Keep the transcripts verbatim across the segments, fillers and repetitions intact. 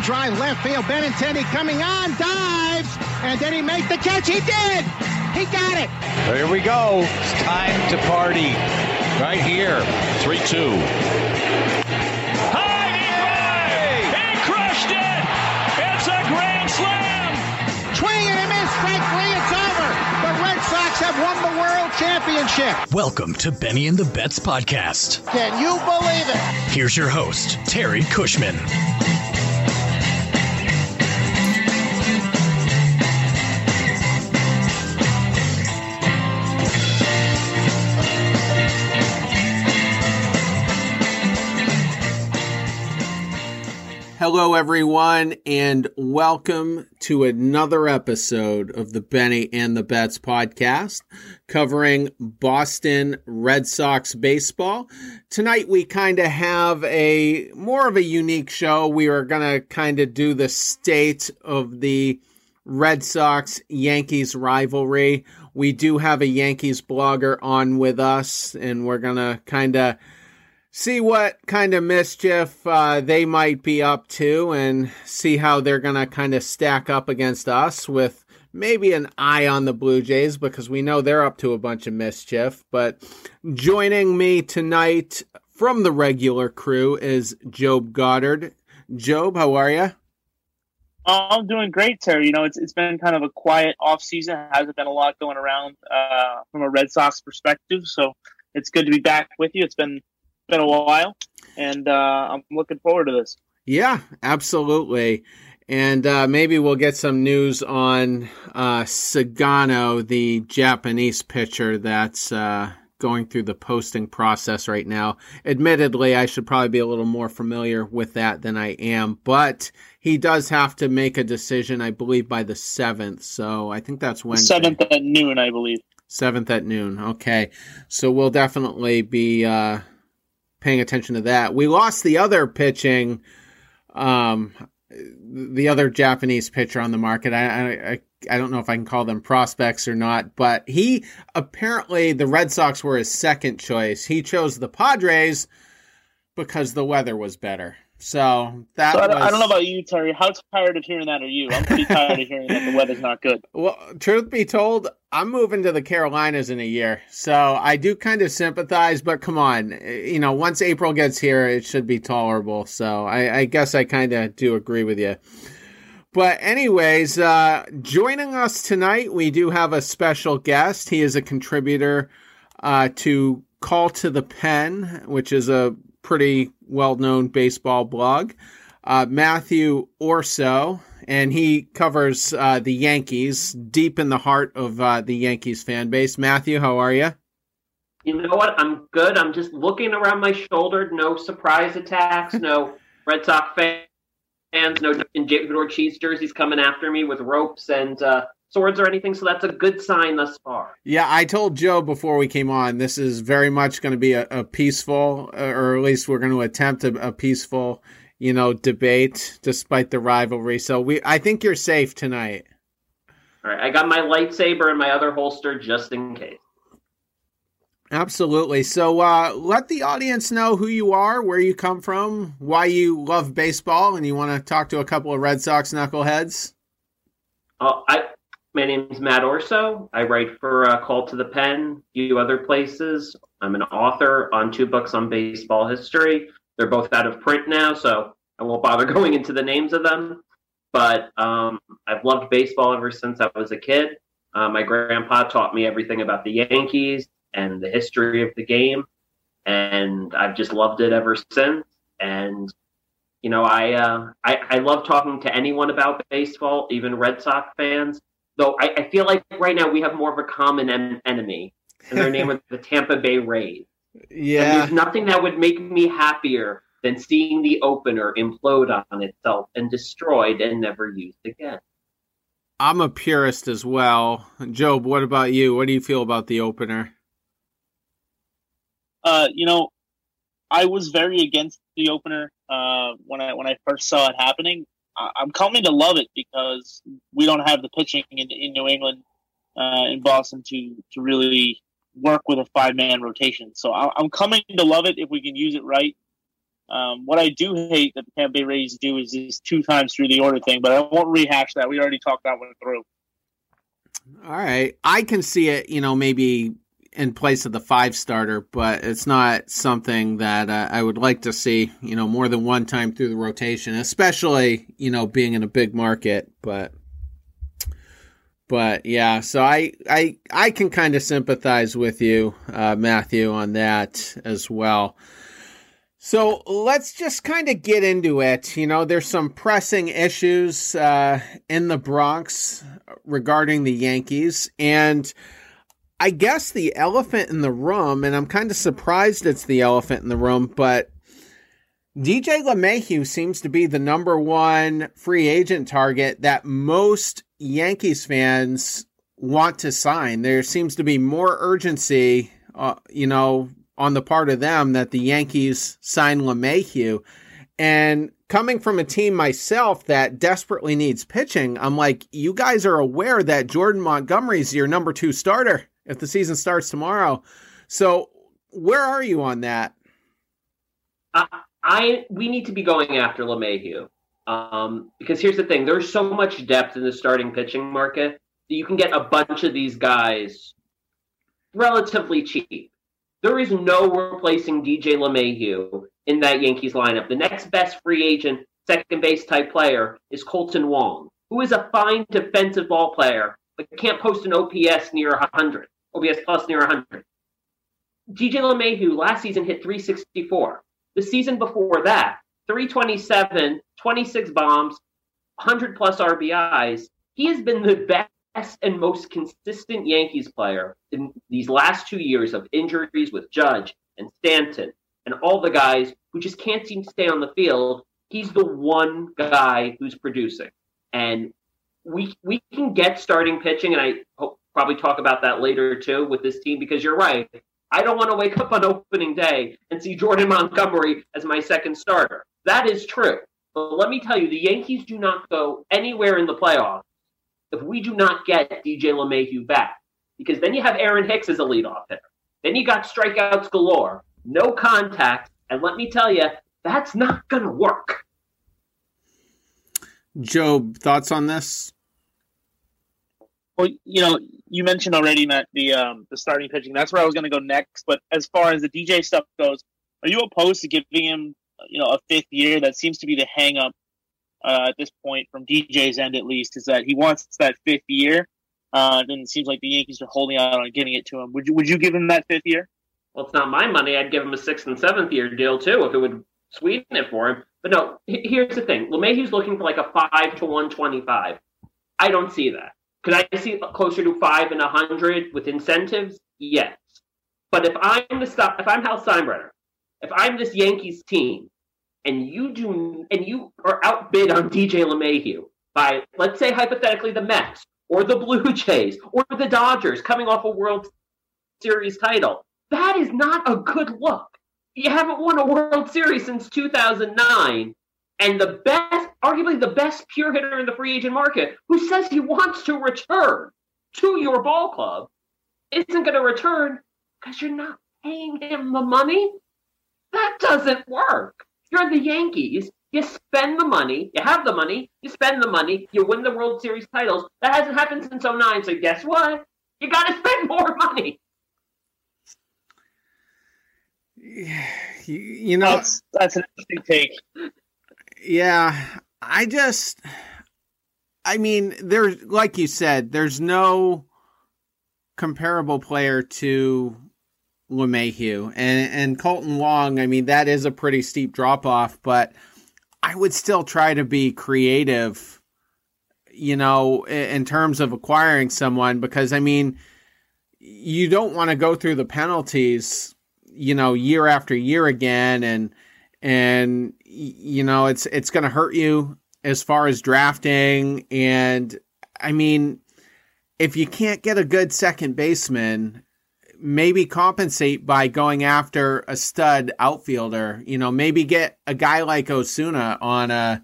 Drive left field, Benintendi coming on, dives, and did he make the catch? He did! He got it! Here we go. It's time to party. Right here. three two. High drive! He crushed it! It's a grand slam! Swing and a miss, strike three, it's over! The Red Sox have won the World Championship! Welcome to Benny and the Bets Podcast. Can you believe it? Here's your host, Terry Cushman. Hello, everyone, and welcome to another episode of the Benny and the Bets podcast covering Boston Red Sox baseball. Tonight, we kind of have a more of a unique show. We are going to kind of do the state of the Red Sox-Yankees rivalry. We do have a Yankees blogger on with us, and we're going to kind of see what kind of mischief uh, they might be up to and see how they're going to kind of stack up against us with maybe an eye on the Blue Jays because we know they're up to a bunch of mischief. But joining me tonight from the regular crew is Job Goddard. Job, how are you? I'm doing great, Terry. You know, it's it's been kind of a quiet offseason. Hasn't been a lot going around uh, from a Red Sox perspective. So it's good to be back with you. It's been been a while, and uh, I'm looking forward to this. Yeah, absolutely. And uh, maybe we'll get some news on uh, Sagano, the Japanese pitcher that's uh, going through the posting process right now. Admittedly, I should probably be a little more familiar with that than I am, but he does have to make a decision, I believe, by the seventh. So I think that's Wednesday. seventh at noon, I believe. seventh at noon. Okay. So we'll definitely be Uh, paying attention to that. We lost the other pitching, um, the other Japanese pitcher on the market. I, I I don't know if I can call them prospects or not, but he apparently the Red Sox were his second choice. He chose the Padres because the weather was better. So that so I, was... I don't know about you, Terry. How tired of hearing that are you? I'm pretty tired of hearing that the weather's not good. Well, truth be told, I'm moving to the Carolinas in a year. So I do kind of sympathize, but come on. You know, once April gets here, it should be tolerable. So I, I guess I kind of do agree with you. But anyways, uh, joining us tonight, we do have a special guest. He is a contributor uh, to Call to the Pen, which is a pretty well-known baseball blog, uh, Matthew Orso, and he covers uh, the Yankees, deep in the heart of uh, the Yankees fan base. Matthew, how are you? You know what? I'm good. I'm just looking around my shoulder. No surprise attacks, no Red Sox fans, no Jaguar cheese jerseys coming after me with ropes and uh, swords or anything, so that's a good sign thus far. Yeah, I told Joe before we came on, this is very much going to be a, a peaceful, or at least we're going to attempt a, a peaceful, you know, debate despite the rivalry. So we, I think you're safe tonight. All right, I got my lightsaber and my other holster just in case. Absolutely. So uh, let the audience know who you are, where you come from, why you love baseball, and you want to talk to a couple of Red Sox knuckleheads. Oh, I. My name is Matt Orso. I write for uh, Call to the Pen, a few other places. I'm an author on two books on baseball history. They're both out of print now, so I won't bother going into the names of them. But um, I've loved baseball ever since I was a kid. Uh, my grandpa taught me everything about the Yankees and the history of the game, and I've just loved it ever since. And you know, I uh, I, I love talking to anyone about baseball, even Red Sox fans. Though I, I feel like right now we have more of a common en- enemy, and their name is the Tampa Bay Rays. Yeah. And there's nothing that would make me happier than seeing the opener implode on itself and destroyed and never used again. I'm a purist as well. Job, what about you? What do you feel about the opener? Uh, you know, I was very against the opener uh, when I when I first saw it happening. I'm coming to love it because we don't have the pitching in, in New England, uh, in Boston, to to really work with a five man rotation. So I'm coming to love it if we can use it right. Um, what I do hate that the Tampa Bay Rays do is this two times through the order thing, but I won't rehash that. We already talked that one through. All right. I can see it, you know, maybe in place of the five starter, but it's not something that uh, I would like to see, you know, more than one time through the rotation, especially, you know, being in a big market. But, but yeah, so I, I, I can kind of sympathize with you, uh, Matthew, on that as well. So let's just kind of get into it. You know, there's some pressing issues uh, in the Bronx regarding the Yankees. And I guess the elephant in the room, and I'm kind of surprised it's the elephant in the room, but D J LeMahieu seems to be the number one free agent target that most Yankees fans want to sign. There seems to be more urgency, uh, you know, on the part of them that the Yankees sign LeMahieu. And coming from a team myself that desperately needs pitching, I'm like, you guys are aware that Jordan Montgomery's your number two starter if the season starts tomorrow. So where are you on that? I, I we need to be going after LeMahieu. Um, because here's the thing, there's so much depth in the starting pitching market that you can get a bunch of these guys relatively cheap. There is no replacing D J LeMahieu in that Yankees lineup. The next best free agent, second base type player is Colton Wong, who is a fine defensive ball player, but can't post an O P S near one hundred, O B S plus near one hundred. D J LeMahieu last season hit three sixty-four. The season before that, three twenty-seven, twenty-six bombs, one hundred plus R B Is. He has been the best and most consistent Yankees player in these last two years of injuries with Judge and Stanton and all the guys who just can't seem to stay on the field. He's the one guy who's producing. And we we can get starting pitching, and I hope, probably talk about that later too with this team, because you're right. I don't want to wake up on opening day and see Jordan Montgomery as my second starter. That is true. But let me tell you, the Yankees do not go anywhere in the playoffs if we do not get D J LeMahieu back, because then you have Aaron Hicks as a leadoff hitter. Then you got strikeouts galore, no contact, and let me tell you, that's not going to work. Job, thoughts on this? Well, you know, you mentioned already, Matt, the um, the starting pitching. That's where I was going to go next. But as far as the D J stuff goes, are you opposed to giving him, you know, a fifth year? That seems to be the hang-up Uh, at this point, from D J's end at least, is that he wants that fifth year. Uh, then it seems like the Yankees are holding out on getting it to him. Would you Would you give him that fifth year? Well, it's not my money. I'd give him a sixth and seventh year deal too if it would sweeten it for him. But no, h- here's the thing: LeMahieu's looking for like a five to one twenty five. I don't see that. Could I see closer to five and a hundred with incentives? Yes. But if I'm the stop, if I'm Hal Steinbrenner, if I'm this Yankees team, and you do, and you are outbid on D J LeMahieu by, let's say hypothetically, the Mets or the Blue Jays or the Dodgers coming off a World Series title, that is not a good look. You haven't won a World Series since two thousand nine, and the best, arguably the best pure hitter in the free agent market, who says he wants to return to your ball club, isn't going to return because you're not paying him the money. That doesn't work. You're the Yankees. You spend the money. You have the money. You spend the money. You win the World Series titles. That hasn't happened since oh nine, so guess what? You got to spend more money. You know, that's, that's an interesting take. Yeah, I just, I mean, there's, like you said, there's no comparable player to LeMahieu and, and Colton Wong. I mean, that is a pretty steep drop off, but I would still try to be creative, you know, in terms of acquiring someone, because I mean, you don't want to go through the penalties, you know, year after year again. And, and, you know, it's, it's going to hurt you as far as drafting. And I mean, if you can't get a good second baseman, maybe compensate by going after a stud outfielder, you know, maybe get a guy like Osuna on a,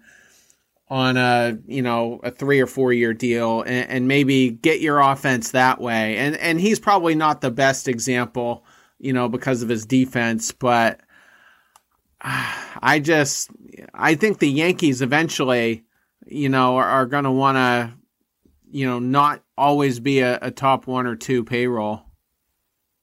on a, you know, a three or four year deal, and, and maybe get your offense that way. And, and he's probably not the best example, you know, because of his defense, but I just, I think the Yankees eventually, you know, are, are going to want to, you know, not always be a, a top one or two payroll.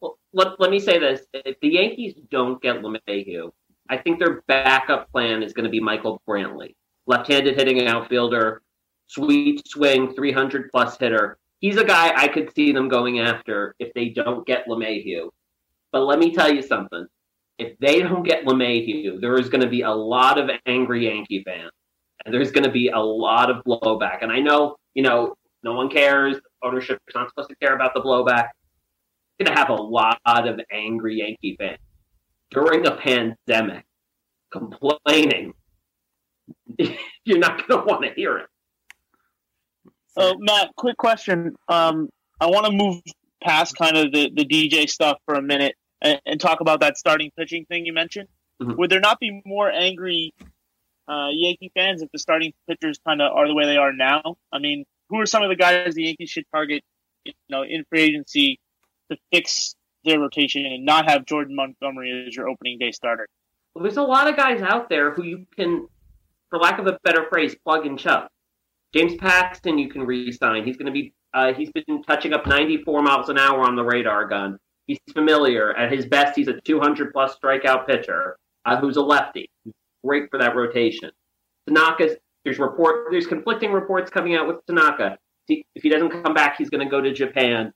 Well, let, let me say this. If the Yankees don't get LeMahieu, I think their backup plan is going to be Michael Brantley, left-handed hitting outfielder, sweet swing, three hundred plus hitter. He's a guy I could see them going after if they don't get LeMahieu. But let me tell you something. If they don't get LeMahieu, there is going to be a lot of angry Yankee fans, and there's going to be a lot of blowback. And I know, you know, no one cares. Ownership is not supposed to care about the blowback. It's going to have a lot of angry Yankee fans during a pandemic complaining. You're not going to want to hear it. So, Matt, quick question. Um, I want to move past kind of the, the D J stuff for a minute and, and talk about that starting pitching thing you mentioned. Mm-hmm. Would there not be more angry uh, Yankee fans if the starting pitchers kind of are the way they are now? I mean, who are some of the guys the Yankees should target, you know, in free agency to fix their rotation and not have Jordan Montgomery as your opening day starter? Well, there's a lot of guys out there who you can, for lack of a better phrase, plug and chug. James Paxton, you can re-sign. He's going to be. Uh, he's been touching up ninety-four miles an hour on the radar gun. He's familiar. At his best, he's a two hundred plus strikeout pitcher uh, who's a lefty. Great for that rotation. Tanaka's there's report. There's conflicting reports coming out with Tanaka. If he doesn't come back, he's going to go to Japan.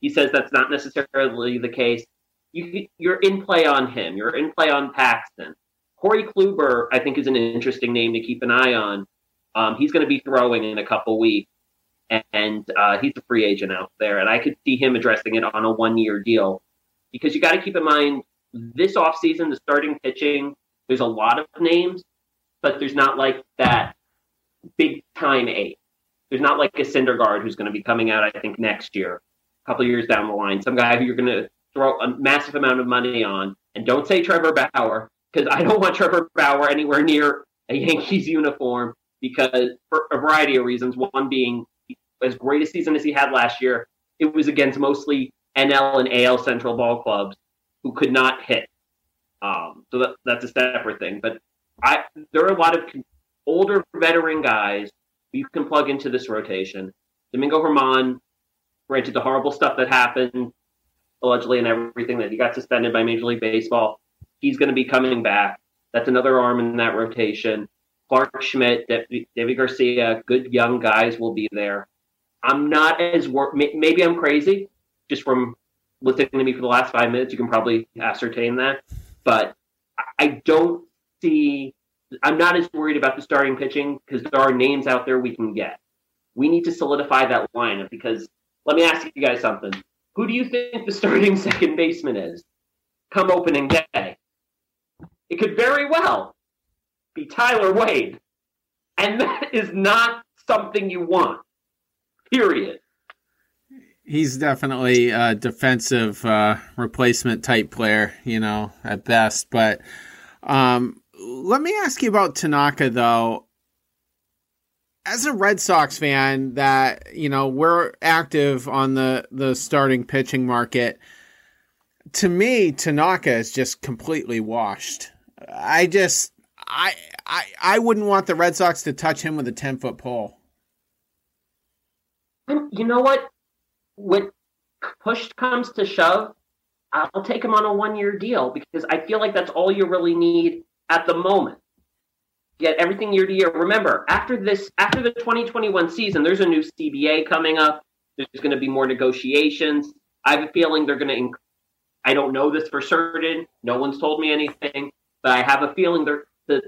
He says that's not necessarily the case. You, you're in play on him. You're in play on Paxton. Corey Kluber, I think, is an interesting name to keep an eye on. Um, he's going to be throwing in a couple weeks, and uh, he's a free agent out there. And I could see him addressing it on a one-year deal because you got to keep in mind this offseason, the starting pitching, there's a lot of names, but there's not like that big-time eight. There's not like a Syndergaard who's going to be coming out, I think, next year, a couple years down the line, some guy who you're going to throw a massive amount of money on. And don't say Trevor Bauer because I don't want Trevor Bauer anywhere near a Yankees uniform. Because for a variety of reasons, one being as great a season as he had last year, it was against mostly N L and A L Central ball clubs who could not hit. Um, so that, that's a separate thing. But I, there are a lot of older veteran guys you can plug into this rotation. Domingo German, granted the horrible stuff that happened, allegedly, and everything that he got suspended by Major League Baseball, he's going to be coming back. That's another arm in that rotation. Clark Schmidt, David Garcia, good young guys will be there. I'm not as wor- – maybe I'm crazy. Just from listening to me for the last five minutes, you can probably ascertain that. But I don't see – I'm not as worried about the starting pitching because there are names out there we can get. We need to solidify that lineup because – let me ask you guys something. Who do you think the starting second baseman is come opening day? It could very well be Tyler Wade, and that is not something you want, period. He's definitely a defensive uh, replacement-type player, you know, at best. But um, let me ask you about Tanaka, though. As a Red Sox fan that, you know, we're active on the, the starting pitching market, to me, Tanaka is just completely washed. I just... I, I I wouldn't want the Red Sox to touch him with a ten-foot pole. You know what? When push comes to shove, I'll take him on a one-year deal because I feel like that's all you really need at the moment. Get everything year to year. Remember, after this, after the twenty twenty-one season, there's a new C B A coming up. There's going to be more negotiations. I have a feeling they're going to inc- – I don't know this for certain. No one's told me anything, but I have a feeling they're – the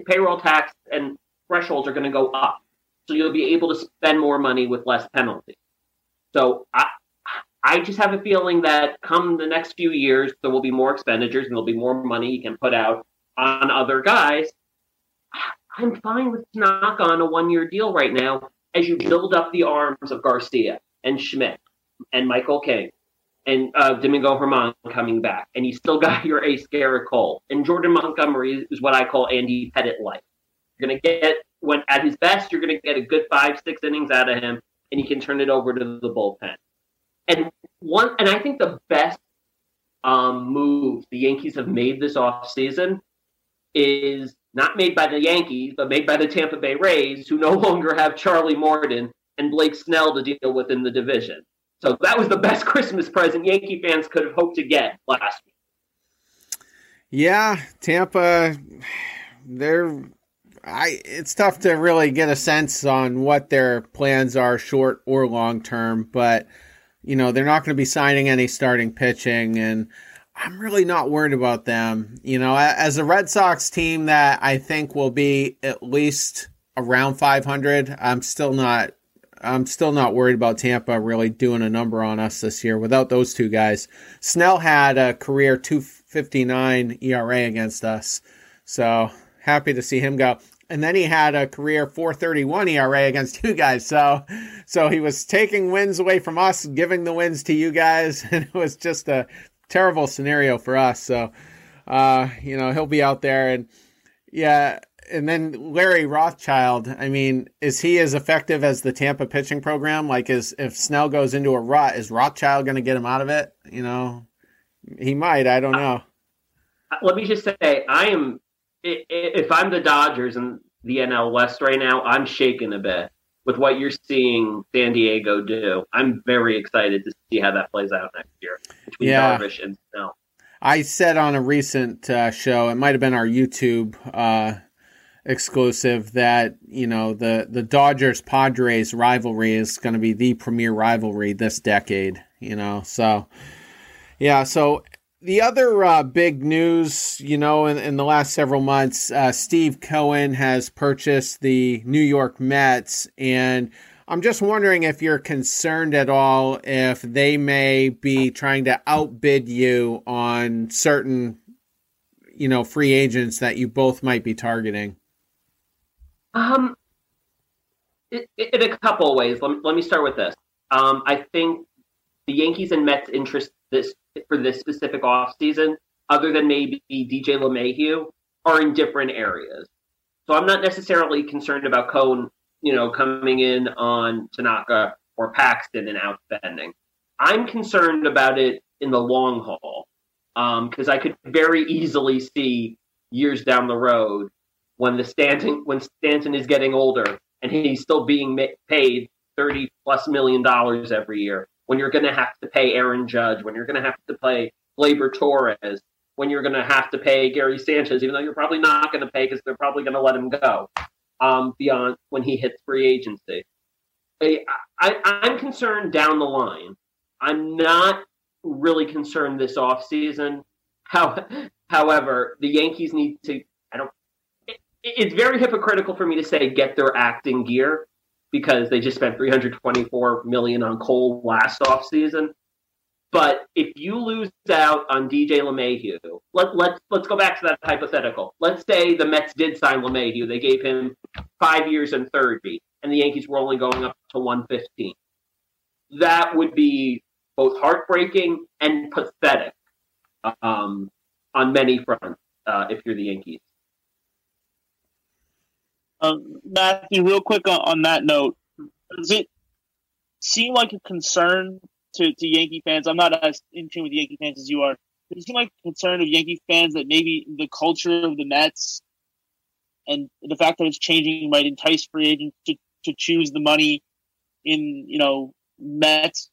payroll tax and thresholds are going to go up. So you'll be able to spend more money with less penalty. So I I just have a feeling that come the next few years, there will be more expenditures and there'll be more money you can put out on other guys. I'm fine with Tanaka on a one-year deal right now as you build up the arms of Garcia and Schmidt and Michael King and uh, Domingo German coming back, and you still got your ace Garrett Cole. And Jordan Montgomery is what I call Andy Pettit-like. You're going to get, when at his best, you're going to get a good five, six innings out of him, and he can turn it over to the bullpen. And one, and I think the best um, move the Yankees have made this offseason is not made by the Yankees, but made by the Tampa Bay Rays, who no longer have Charlie Morton and Blake Snell to deal with in the division. So that was the best Christmas present Yankee fans could have hoped to get last week. Yeah, Tampa, they're I it's tough to really get a sense on what their plans are short or long term, but you know, they're not going to be signing any starting pitching, and I'm really not worried about them. You know, as a Red Sox team that I think will be at least around five hundred, I'm still not I'm still not worried about Tampa really doing a number on us this year without those two guys. Snell had a career two fifty-nine E R A against us, so happy to see him go. And then he had a career four thirty-one E R A against you guys. So so he was taking wins away from us, giving the wins to you guys. And it was just a terrible scenario for us. So, uh, you know, he'll be out there. And, yeah, and then Larry Rothschild, I mean, is he as effective as the Tampa pitching program? Like, is if Snell goes into a rut, is Rothschild going to get him out of it? You know, he might. I don't know. Uh, let me just say, I am – if I'm the Dodgers and the N L West right now, I'm shaken a bit with what you're seeing San Diego do. I'm very excited to see how that plays out next year between yeah. Darvish and Snell. I said on a recent uh, show, it might have been our YouTube uh, exclusive, that you know the the Dodgers Padres rivalry is going to be the premier rivalry this decade. You know, so yeah, so. The other uh, big news, you know, in, in the last several months, uh, Steve Cohen has purchased the New York Mets, and I'm just wondering if you're concerned at all if they may be trying to outbid you on certain, you know, free agents that you both might be targeting. Um, in, in a couple of ways. Let me, let me start with this. Um, I think the Yankees and Mets' interest this for this specific offseason, other than maybe D J LeMahieu, are in different areas. So I'm not necessarily concerned about Cohen, you know, coming in on Tanaka or Paxton and outspending. I'm concerned about it in the long haul, because um, I could very easily see years down the road when the Stanton when Stanton is getting older and he's still being paid thirty plus million dollars every year. When you're going to have to pay Aaron Judge, when you're going to have to pay Gleyber Torres, when you're going to have to pay Gary Sanchez, even though you're probably not going to pay because they're probably going to let him go um, beyond when he hits free agency. I, I, I'm concerned down the line. I'm not really concerned this offseason. How, however, the Yankees need to – I don't. It, it's very hypocritical for me to say get their act in gear, because they just spent three hundred twenty-four million dollars on Cole last offseason. But if you lose out on D J LeMahieu, let, let's let's go back to that hypothetical. Let's say the Mets did sign LeMahieu. They gave him five years and thirty, and the Yankees were only going up to one fifteen. That would be both heartbreaking and pathetic um, on many fronts uh, if you're the Yankees. Um, Matthew, real quick on, on that note, does it seem like a concern to, to Yankee fans? I'm not as in tune with Yankee fans as you are. Does it seem like a concern of Yankee fans that maybe the culture of the Mets and the fact that it's changing might entice free agents to, to choose the money in, you know, Mets,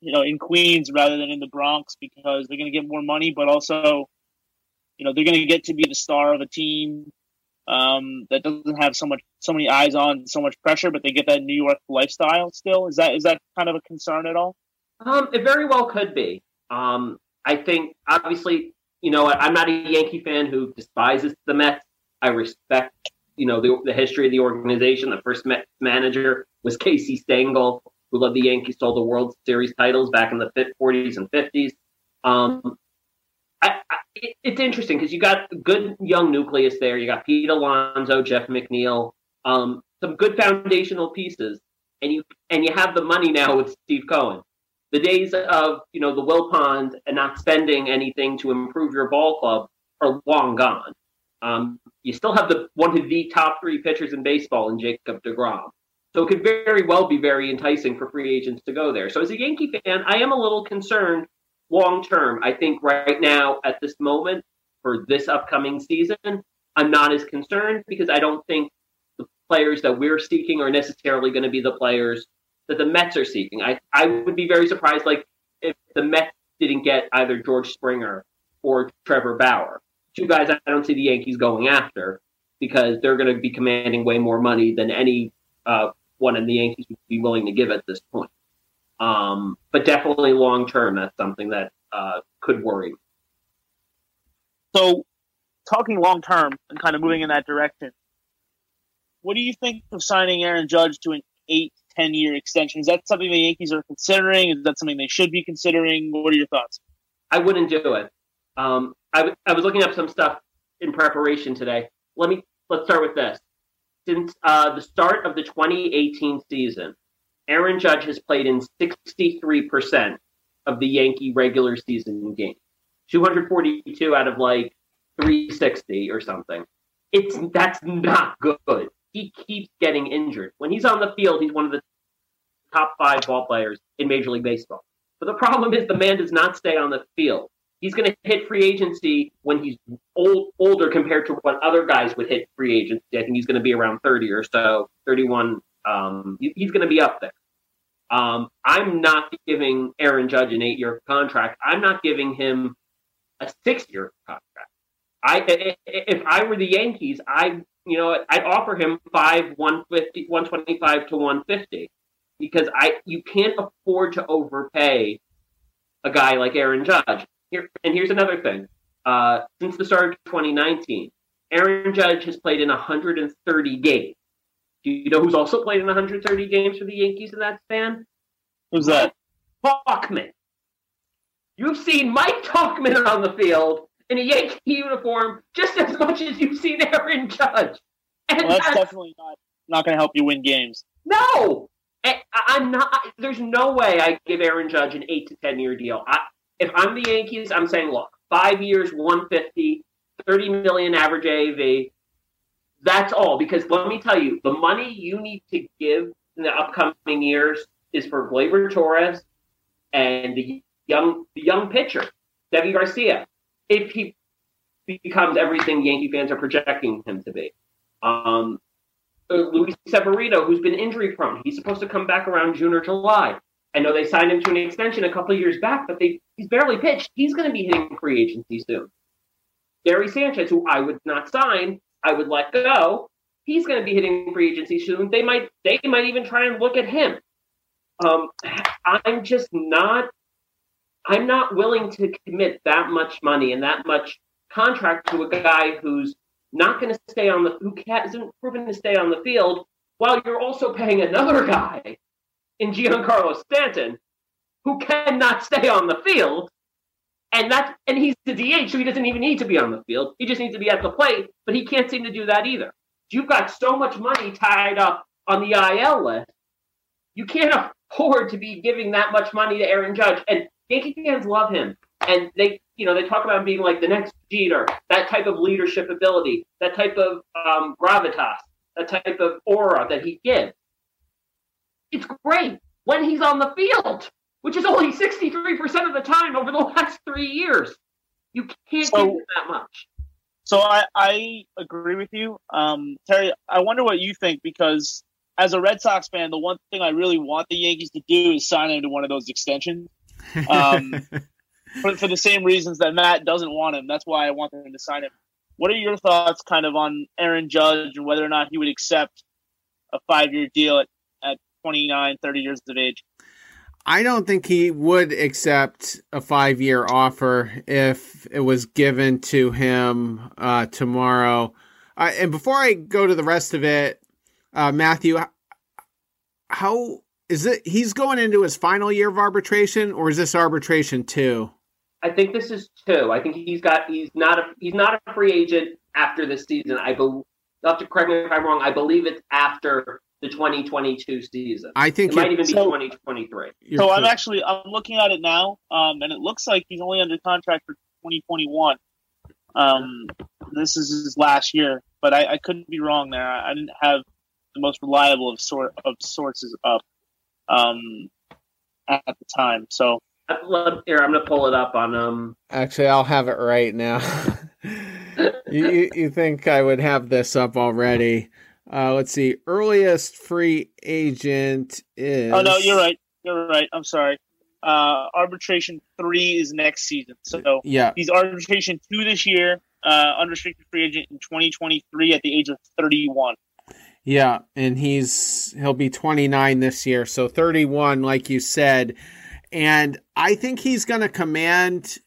you know, in Queens rather than in the Bronx, because they're going to get more money, but also, you know, they're going to get to be the star of a team Um, that doesn't have so much, so many eyes on, so much pressure, but they get that New York lifestyle still. Is that is that kind of a concern at all? Um, it very well could be. Um, I think obviously, you know, I'm not a Yankee fan who despises the Mets. I respect, you know, the, the history of the organization. The first Mets manager was Casey Stengel, who led the Yankees to all the World Series titles back in the forties and fifties. Um, I, I It's interesting because you got a good young nucleus there. You got Pete Alonso, Jeff McNeil, um, some good foundational pieces, and you and you have the money now with Steve Cohen. The days of you know the Wilpons and not spending anything to improve your ball club are long gone. Um, you still have the one of the top three pitchers in baseball in Jacob deGrom, so it could very well be very enticing for free agents to go there. So as a Yankee fan, I am a little concerned. Long term, I think right now at this moment for this upcoming season, I'm not as concerned because I don't think the players that we're seeking are necessarily going to be the players that the Mets are seeking. I, I would be very surprised, like, if the Mets didn't get either George Springer or Trevor Bauer, two guys I don't see the Yankees going after because they're going to be commanding way more money than any uh, one in the Yankees would be willing to give at this point. Um, but definitely long term, that's something that uh, could worry me. So, talking long term and kind of moving in that direction, what do you think of signing Aaron Judge to an eight, ten-year extension? Is that something the Yankees are considering? Is that something they should be considering? What are your thoughts? I wouldn't do it. Um, I, w- I was looking up some stuff in preparation today. Let me let's start with this. Since uh, the start of the twenty eighteen season, Aaron Judge has played in sixty-three percent of the Yankee regular season games, two forty-two out of like three sixty or something. It's that's not good. He keeps getting injured. When he's on the field, he's one of the top five ball players in Major League Baseball. But the problem is the man does not stay on the field. He's going to hit free agency when he's old, older compared to what other guys would hit free agency. I think he's going to be around thirty or so, thirty-one. Um, he's going to be up there. Um, I'm not giving Aaron Judge an eight-year contract. I'm not giving him a six-year contract. I, if I were the Yankees, I, you know, I'd offer him five, one fifty, one twenty-five to one fifty, because I, you can't afford to overpay a guy like Aaron Judge. Here, and here's another thing. Uh, since the start of twenty nineteen, Aaron Judge has played in one hundred thirty games. Do you know who's also played in one hundred thirty games for the Yankees in that span? Who's that? Talkman. You've seen Mike Talkman on the field in a Yankee uniform just as much as you've seen Aaron Judge. And well, that's, that's definitely not, not going to help you win games. No! I, I'm not. There's no way I give Aaron Judge an eight to ten year deal. I, if I'm the Yankees, I'm saying, look, five years, one fifty, thirty million average A A V. That's all, because let me tell you, the money you need to give in the upcoming years is for Gleyber Torres and the young the young pitcher, Debbie Garcia, if he becomes everything Yankee fans are projecting him to be. Um, Luis Severino, who's been injury-prone, he's supposed to come back around June or July. I know they signed him to an extension a couple of years back, but they, he's barely pitched. He's going to be hitting free agency soon. Gary Sanchez, who I would not sign, I would let go. He's going to be hitting free agency soon. They might, they might even try and look at him. Um, I'm just not, I'm not willing to commit that much money and that much contract to a guy who's not going to stay on the, who hasn't proven to stay on the field, while you're also paying another guy in Giancarlo Stanton who cannot stay on the field. And that's, and he's the D H, so he doesn't even need to be on the field. He just needs to be at the plate, but he can't seem to do that either. You've got so much money tied up on the I L list. You can't afford to be giving that much money to Aaron Judge. And Yankee fans love him. And they, you know, they talk about him being like the next Jeter, that type of leadership ability, that type of um, gravitas, that type of aura that he gives. It's great when he's on the field, which is only sixty-three percent of the time over the last three years. You can't so, do that much. So I, I agree with you. Um, Terry, I wonder what you think, because as a Red Sox fan, the one thing I really want the Yankees to do is sign him to one of those extensions. Um, for, for the same reasons that Matt doesn't want him. That's why I want them to sign him. What are your thoughts kind of on Aaron Judge and whether or not he would accept a five-year deal at, at twenty-nine, thirty years of age? I don't think he would accept a five-year offer if it was given to him uh, tomorrow. Uh, and before I go to the rest of it, uh, Matthew, how is it? He's going into his final year of arbitration, or is this arbitration two? I think this is two. I think he's got. He's not a. He's not a free agent after this season. I believe. You'll have to correct me if I'm wrong. I believe it's after the twenty twenty-two season. I think it might even so, be twenty twenty-three. So I'm actually I'm looking at it now, um, and it looks like he's only under contract for twenty twenty-one. Um, this is his last year, but I, I couldn't be wrong there. I, I didn't have the most reliable of sort of sources up um, at the time. So here, I'm going to pull it up on um. Actually, I'll have it right now. you, you think I would have this up already. Uh, let's see. Earliest free agent is... Oh, no, you're right. You're right. I'm sorry. Uh, arbitration three is next season. So yeah. He's arbitration two this year, uh, unrestricted free agent in twenty twenty-three at the age of thirty-one. Yeah, and he's he'll be twenty-nine this year, so thirty-one, like you said. And I think he's going to command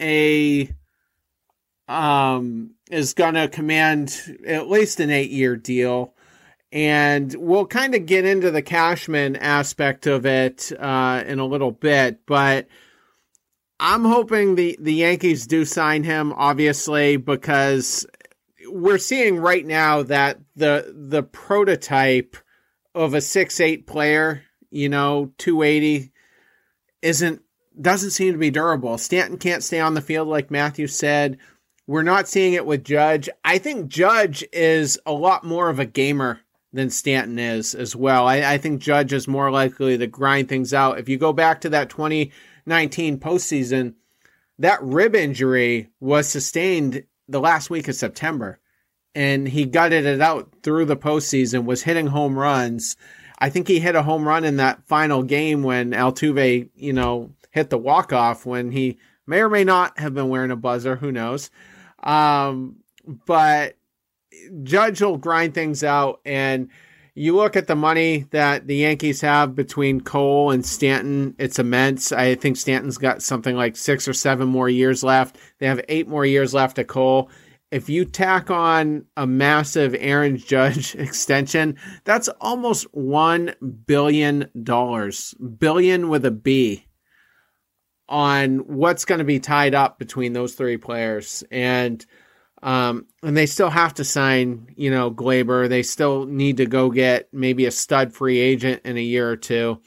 a... um is going to command at least an eight-year deal. And we'll kind of get into the Cashman aspect of it uh, in a little bit. But I'm hoping the, the Yankees do sign him, obviously, because we're seeing right now that the the prototype of a six eight player, you know, two eighty, isn't doesn't seem to be durable. Stanton can't stay on the field, like Matthew said. We're not seeing it with Judge. I think Judge is a lot more of a gamer than Stanton is as well. I, I think Judge is more likely to grind things out. If you go back to that twenty nineteen postseason, that rib injury was sustained the last week of September, and he gutted it out through the postseason, was hitting home runs. I think he hit a home run in that final game when Altuve, you know, hit the walk-off when he may or may not have been wearing a buzzer. Who knows? Um, but Judge will grind things out, and you look at the money that the Yankees have between Cole and Stanton. It's immense. I think Stanton's got something like six or seven more years left. They have eight more years left to Cole. If you tack on a massive Aaron Judge extension, that's almost one billion dollars, billion with a B, on what's going to be tied up between those three players. And um, and they still have to sign, you know, Gleyber. They still need to go get maybe a stud free agent in a year or two.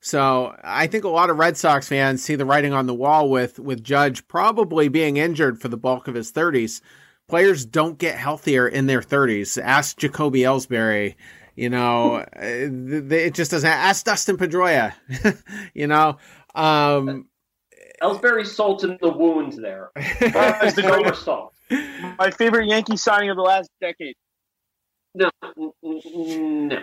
So I think a lot of Red Sox fans see the writing on the wall with, with Judge probably being injured for the bulk of his thirties. Players don't get healthier in their thirties. Ask Jacoby Ellsbury. You know, it just doesn't. Ask Dustin Pedroia, you know. Um, Ellsbury's salt in the wound there. salt. My favorite Yankee signing of the last decade. No, no.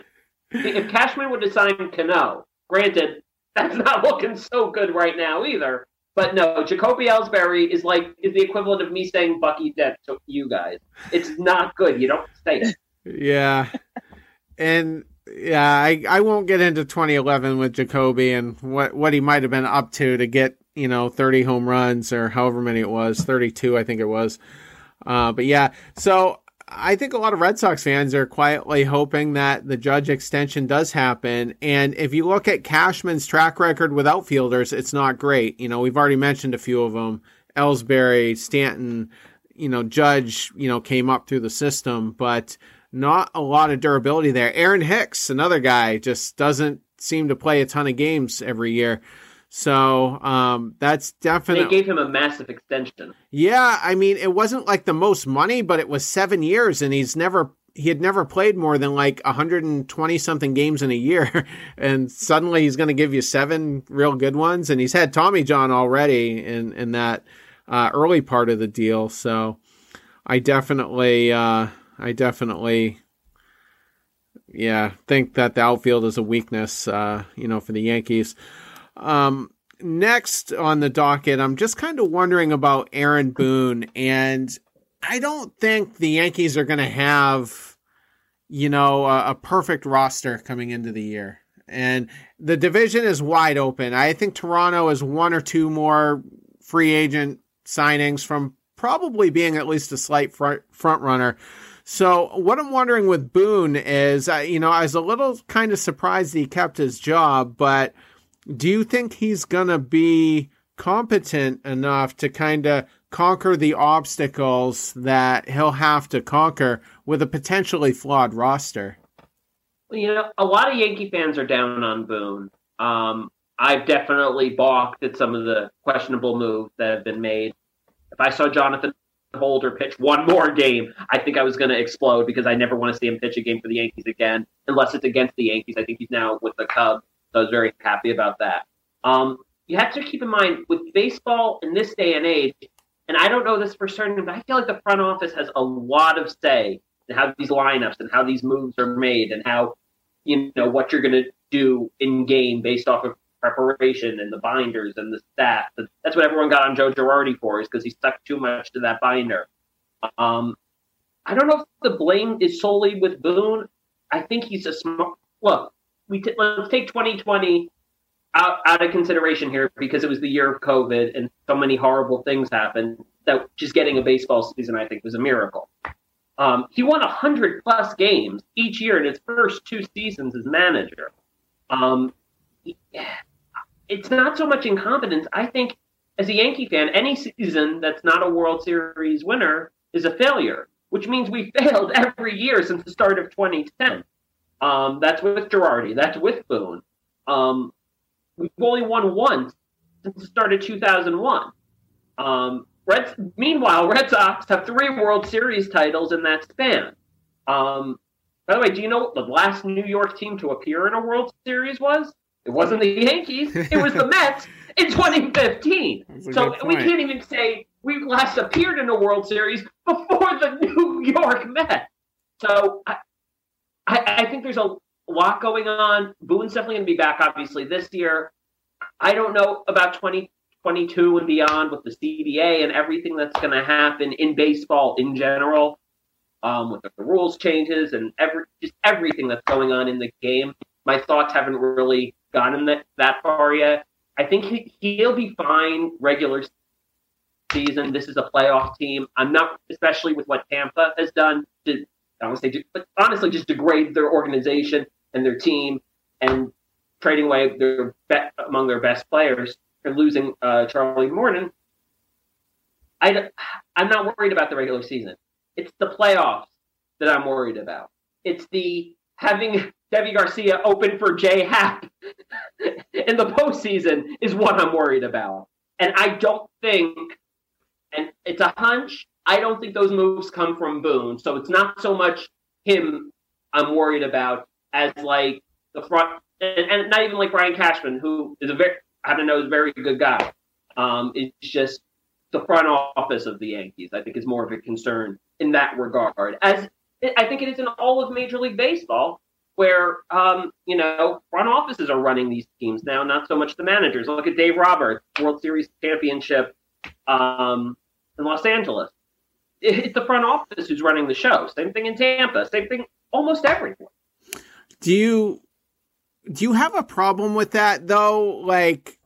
If Cashman would have signed Cano, granted, that's not looking so good right now either. But no, Jacoby Ellsbury is like is the equivalent of me saying Bucky Dent to you guys. It's not good. You don't say it. Yeah, and. Yeah, I, I won't get into twenty eleven with Jacoby and what, what he might have been up to to get, you know, thirty home runs or however many it was, thirty-two I think it was. Uh, but yeah, so I think a lot of Red Sox fans are quietly hoping that the Judge extension does happen. And if you look at Cashman's track record with outfielders, it's not great. You know, we've already mentioned a few of them. Ellsbury, Stanton, you know, Judge, you know, came up through the system, but not a lot of durability there. Aaron Hicks, another guy, just doesn't seem to play a ton of games every year. So um, that's definitely... They gave him a massive extension. Yeah, I mean, it wasn't like the most money, but it was seven years, and he's never he had never played more than like one hundred twenty-something games in a year, and suddenly he's going to give you seven real good ones, and he's had Tommy John already in, in that uh, early part of the deal. So I definitely... Uh, I definitely, yeah, think that the outfield is a weakness, uh, you know, for the Yankees. Um, next on the docket, I'm just kind of wondering about Aaron Boone, and I don't think the Yankees are going to have, you know, a, a perfect roster coming into the year. And the division is wide open. I think Toronto is one or two more free agent signings from probably being at least a slight front, front runner. So what I'm wondering with Boone is, uh, you know, I was a little kind of surprised he kept his job, but do you think he's going to be competent enough to kind of conquer the obstacles that he'll have to conquer with a potentially flawed roster? Well, you know, a lot of Yankee fans are down on Boone. Um, I've definitely balked at some of the questionable moves that have been made. If I saw Jonathan Holder pitch one more game, I think I was going to explode because I never want to see him pitch a game for the Yankees again, unless it's against the Yankees. I think he's now with the Cubs, so I was very happy about that. Um, you have to keep in mind, with baseball in this day and age, and I don't know this for certain, but I feel like the front office has a lot of say in how these lineups and how these moves are made and how, you know, what you're going to do in game based off of preparation and the binders and the staff. That's what everyone got on Joe Girardi for, is because he stuck too much to that binder. Um, I don't know if the blame is solely with Boone. I think he's a smart – look, we t- let's take twenty twenty out, out of consideration here because it was the year of COVID and so many horrible things happened that just getting a baseball season, I think, was a miracle. Um, he won one hundred plus games each year in his first two seasons as manager. Um, it's not so much incompetence. I think as a Yankee fan, any season that's not a World Series winner is a failure, which means we failed every year since the start of twenty ten. Um, that's with Girardi. That's with Boone. Um, we've only won once since the start of two thousand one. Um, Reds, meanwhile, Red Sox have three World Series titles in that span. Um, by the way, do you know what the last New York team to appear in a World Series was? It wasn't the Yankees. It was the Mets in twenty fifteen. So we can't even say we last appeared in a World Series before the New York Mets. So I, I, I think there's a lot going on. Boone's definitely going to be back, obviously, this year. I don't know about twenty twenty-two and beyond with the C B A and everything that's going to happen in baseball in general, um, with the rules changes and every just everything that's going on in the game. My thoughts haven't really gotten that, that far yet. I think he, he'll be fine regular season. This is a playoff team. I'm not, especially with what Tampa has done, to, I don't say, but honestly, just degrade their organization and their team and trading away their bet among their best players and losing uh, Charlie Morton. I, I'm not worried about the regular season. It's the playoffs that I'm worried about. It's the having Debbie Garcia open for Jay Happ in the postseason is what I'm worried about. And I don't think, and it's a hunch, I don't think those moves come from Boone. So it's not so much him I'm worried about as like the front, and, and not even like Brian Cashman, who is a very, I don't know, is a very good guy. Um, it's just the front office of the Yankees, I think, is more of a concern in that regard. As I think it is in all of Major League Baseball, where, um, you know, front offices are running these teams now, not so much the managers. Look at Dave Roberts, World Series championship um, in Los Angeles. It's the front office who's running the show. Same thing in Tampa. Same thing almost everywhere. Do you do you have a problem with that, though? Like,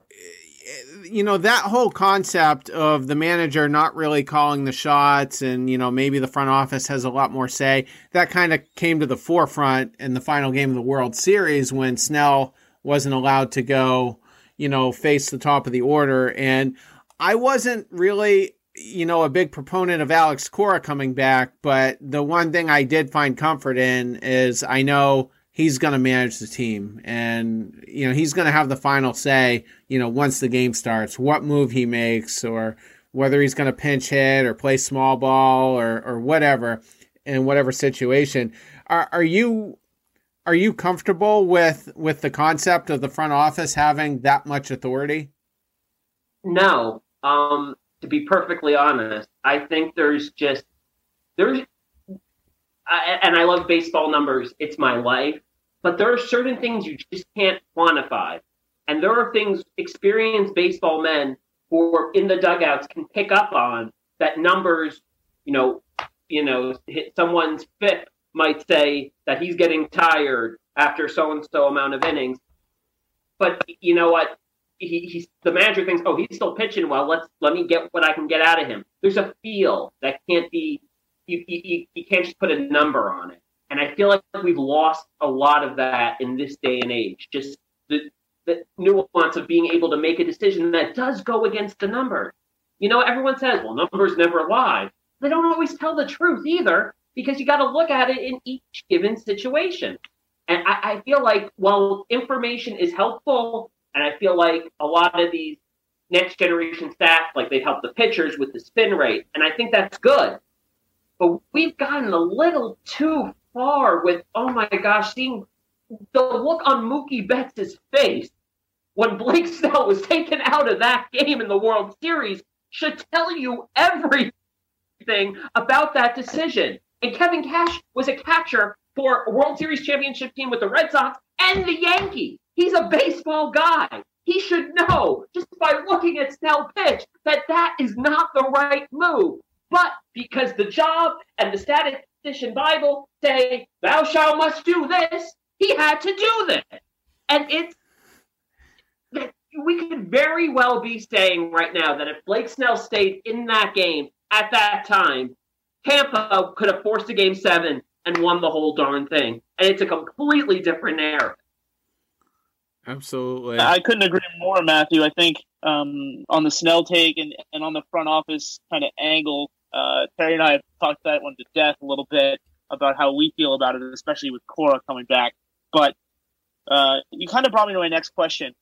you know, that whole concept of the manager not really calling the shots and, you know, maybe the front office has a lot more say, that kind of came to the forefront in the final game of the World Series when Snell wasn't allowed to go, you know, face the top of the order. And I wasn't really, you know, a big proponent of Alex Cora coming back, but the one thing I did find comfort in is I know he's going to manage the team and, you know, he's going to have the final say, you know, once the game starts, what move he makes or whether he's going to pinch hit or play small ball or, or whatever in whatever situation. Are, are you, are you comfortable with, with the concept of the front office having that much authority? No. Um, to be perfectly honest, I think there's just, there's, I, and I love baseball numbers. It's my life. But there are certain things you just can't quantify. And there are things experienced baseball men who are in the dugouts can pick up on that numbers, you know, you know, hit someone's F I P might say that he's getting tired after so-and-so amount of innings. But you know what? He, he's, the manager thinks, oh, he's still pitching well. Let's let me get what I can get out of him. There's a feel that can't be. You, you, you can't just put a number on it. And I feel like we've lost a lot of that in this day and age, just the, the nuance of being able to make a decision that does go against the number. You know, everyone says, well, numbers never lie. They don't always tell the truth either, because you got to look at it in each given situation. And I, I feel like while information is helpful, and I feel like a lot of these next generation staff, like they help the pitchers with the spin rate, and I think that's good. But we've gotten a little too far with, oh my gosh, seeing the look on Mookie Betts' face when Blake Snell was taken out of that game in the World Series should tell you everything about that decision. And Kevin Cash was a catcher for a World Series championship team with the Red Sox and the Yankees. He's a baseball guy. He should know just by looking at Snell pitch that that is not the right move. But because the job and the statistician Bible say, thou shalt must do this, he had to do this. And it's, we could very well be saying right now that if Blake Snell stayed in that game at that time, Tampa could have forced a game seven and won the whole darn thing. And it's a completely different narrative. Absolutely. I couldn't agree more, Matthew. I think um, on the Snell take and, and on the front office kind of angle, uh, Terry and I have talked that one to death a little bit about how we feel about it, especially with Cora coming back. But uh, you kind of brought me to my next question.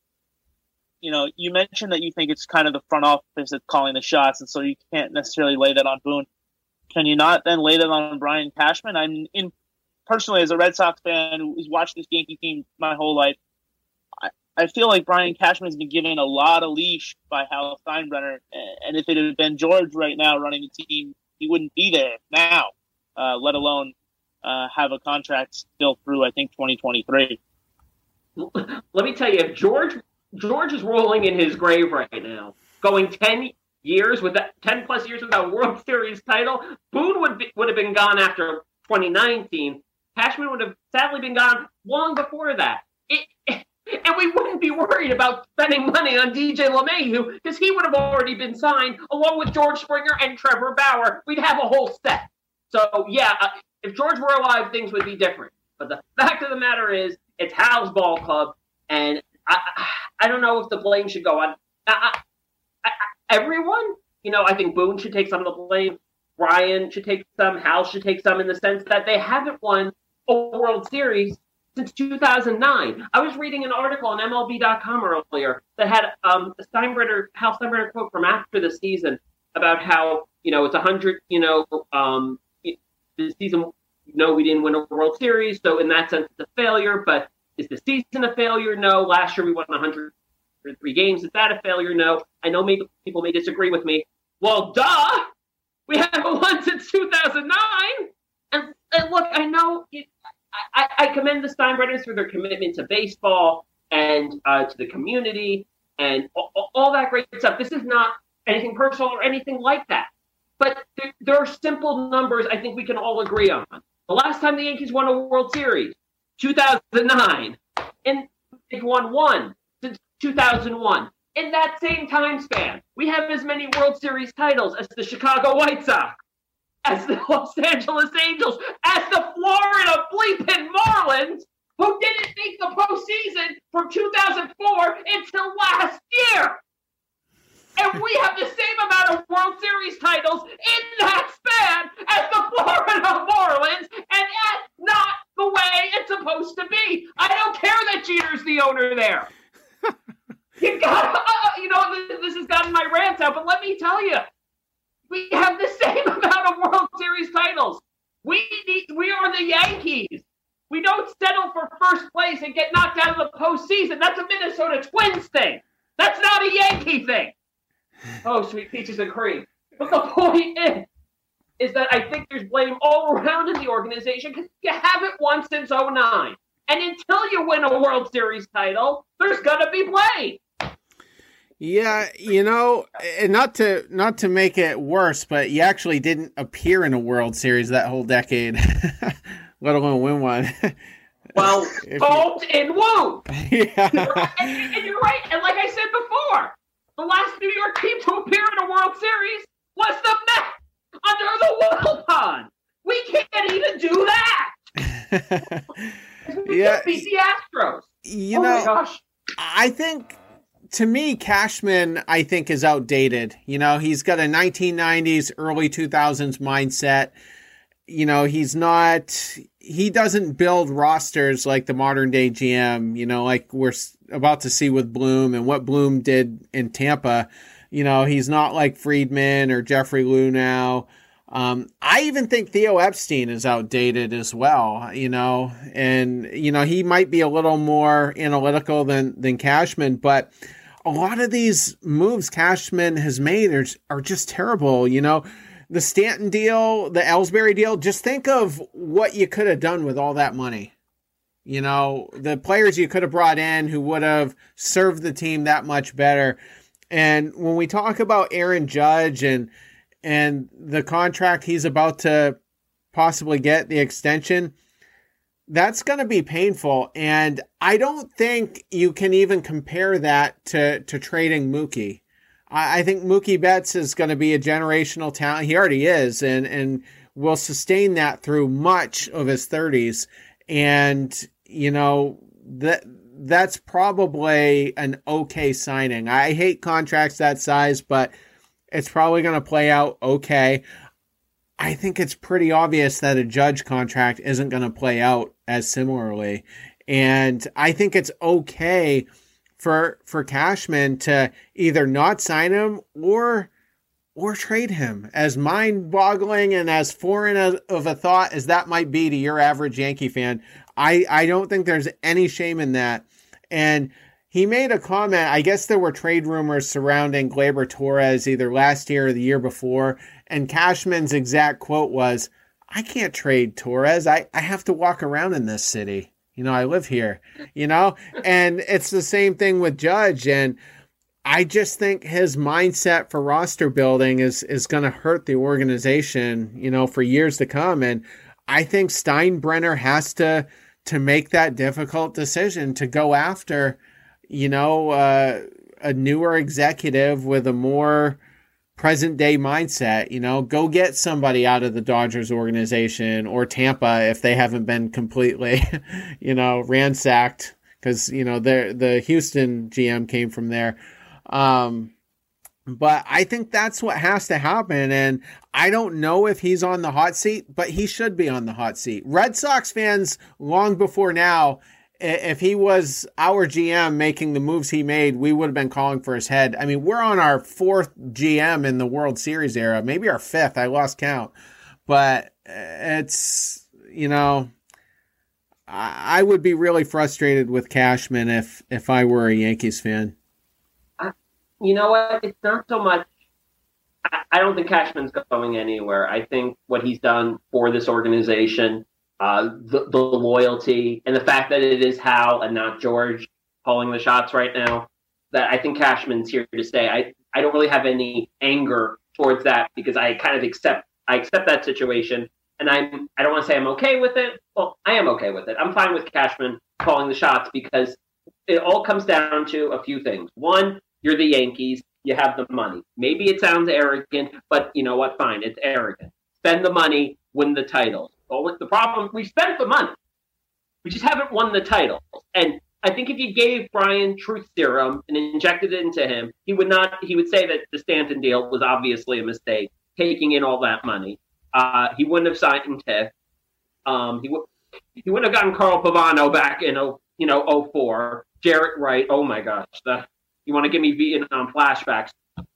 You know, you mentioned that you think it's kind of the front office that's calling the shots, and so you can't necessarily lay that on Boone. Can you not then lay that on Brian Cashman? I'm in personally, as a Red Sox fan who's watched this Yankee team my whole life, I, I feel like Brian Cashman has been given a lot of leash by Hal Steinbrenner, and if it had been George right now running the team, he wouldn't be there now, uh, let alone uh, have a contract still through, I think, twenty twenty-three. Let me tell you, if George George is rolling in his grave right now, going ten years with that ten plus years without a World Series title. Boone would be, would have been gone after twenty nineteen. Cashman would have sadly been gone long before that. It, it, and we wouldn't be worried about spending money on D J LeMahieu because he would have already been signed along with George Springer and Trevor Bauer. We'd have a whole set. So yeah, if George were alive, things would be different. But the fact of the matter is, it's Hal's ball club, and I, I don't know if the blame should go on. I, I, I, everyone, you know, I think Boone should take some of the blame. Brian should take some. Hal should take some in the sense that they haven't won a World Series since two thousand nine. I was reading an article on M L B dot com earlier that had um, a Steinbrenner, Hal Steinbrenner quote from after the season about how, you know, it's one hundred, you know, um, it, the season, you know, we didn't win a World Series. So in that sense, it's a failure. But is the season a failure? No. Last year we won one hundred three games. Is that a failure? No. I know maybe people may disagree with me. Well, duh! We haven't won since two thousand nine! And, and look, I know, it, I, I commend the Steinbrenners for their commitment to baseball and uh, to the community and all, all that great stuff. This is not anything personal or anything like that. But there, there are simple numbers I think we can all agree on. The last time the Yankees won a World Series, two thousand nine, and they've won one since two thousand one. In that same time span, we have as many World Series titles as the Chicago White Sox, as the Los Angeles Angels, as the Florida bleepin' Marlins, who didn't make the postseason from two thousand four until last year. And we have the same amount of World Series titles in that span as the Florida Marlins, and that's not the way it's supposed to be. I don't care that Jeter's the owner there. You got, uh, you know, this has gotten my rant out, but let me tell you, we have the same amount of World Series titles. We need, we are the Yankees. We don't settle for first place and get knocked out of the postseason. That's a Minnesota Twins thing. That's not a Yankee thing. Oh, sweet peaches and cream. But the point is, is that I think there's blame all around in the organization because you haven't won since oh nine. And until you win a World Series title, there's going to be blame. Yeah, you know, not to not to make it worse, but you actually didn't appear in a World Series that whole decade, let alone win one. Well, fault you... and woe. Yeah. And, and you're right. And like I said before, the last New York team to appear in a World Series was the Mets under the Wild Pond. We can't even do that. Yeah, the Astros. You oh know, my gosh. I think, to me, Cashman, I think, is outdated. You know, he's got a nineteen nineties, early two thousands mindset. You know, he's not... He doesn't build rosters like the modern day G M, you know, like we're about to see with Bloom and what Bloom did in Tampa. You know, he's not like Friedman or Jeffrey Luo now. Um, I even think Theo Epstein is outdated as well, you know, and, you know, he might be a little more analytical than, than Cashman, but a lot of these moves Cashman has made are, are just terrible. You know, the Stanton deal, the Ellsbury deal, just think of what you could have done with all that money. You know, the players you could have brought in who would have served the team that much better. And when we talk about Aaron Judge and and the contract he's about to possibly get, the extension, that's going to be painful. And I don't think you can even compare that to, to trading Mookie. I, I think Mookie Betts is going to be a generational talent. He already is, and, and will sustain that through much of his thirties. And, you know, that that's probably an okay signing. I hate contracts that size, but it's probably going to play out okay. I think it's pretty obvious that a Judge contract isn't going to play out as similarly. And I think it's okay for for Cashman to either not sign him or or trade him. As mind-boggling and as foreign as, of a thought as that might be to your average Yankee fan, I, I don't think there's any shame in that. And he made a comment, I guess there were trade rumors surrounding Gleyber Torres either last year or the year before, and Cashman's exact quote was, I can't trade Torres. I, I have to walk around in this city. You know, I live here, you know? And it's the same thing with Judge, and I just think his mindset for roster building is is going to hurt the organization, you know, for years to come. And I think Steinbrenner has to to make that difficult decision to go after, you know, uh, a newer executive with a more present day mindset. You know, go get somebody out of the Dodgers organization or Tampa if they haven't been completely, you know, ransacked, because, you know, the the Houston G M came from there. Um, but I think that's what has to happen. And I don't know if he's on the hot seat, but he should be on the hot seat. Red Sox fans, long before now, if he was our G M making the moves he made, we would have been calling for his head. I mean, we're on our fourth G M in the World Series era, maybe our fifth. I lost count. But it's, you know, I would be really frustrated with Cashman if, if I were a Yankees fan. You know what? It's not so much. I, I don't think Cashman's going anywhere. I think what he's done for this organization, uh, the, the loyalty, and the fact that it is Hal and not George calling the shots right now, that I think Cashman's here to stay. I, I don't really have any anger towards that, because I kind of accept I accept that situation, and I'm I don't want to say I'm okay with it. Well, I am okay with it. I'm fine with Cashman calling the shots, because it all comes down to a few things. One, you're the Yankees. You have the money. Maybe it sounds arrogant, but you know what? Fine. It's arrogant. Spend the money, win the titles. Well, the problem, we spent the money. We just haven't won the titles. And I think if you gave Brian truth serum and injected it into him, he would not. He would say that the Stanton deal was obviously a mistake, taking in all that money. Uh, he wouldn't have signed Tiff. Um, he, w- he wouldn't have gotten Carl Pavano back in, you know, oh four. Jarrett Wright. Oh, my gosh. The, You want to give me Vietnam flashbacks?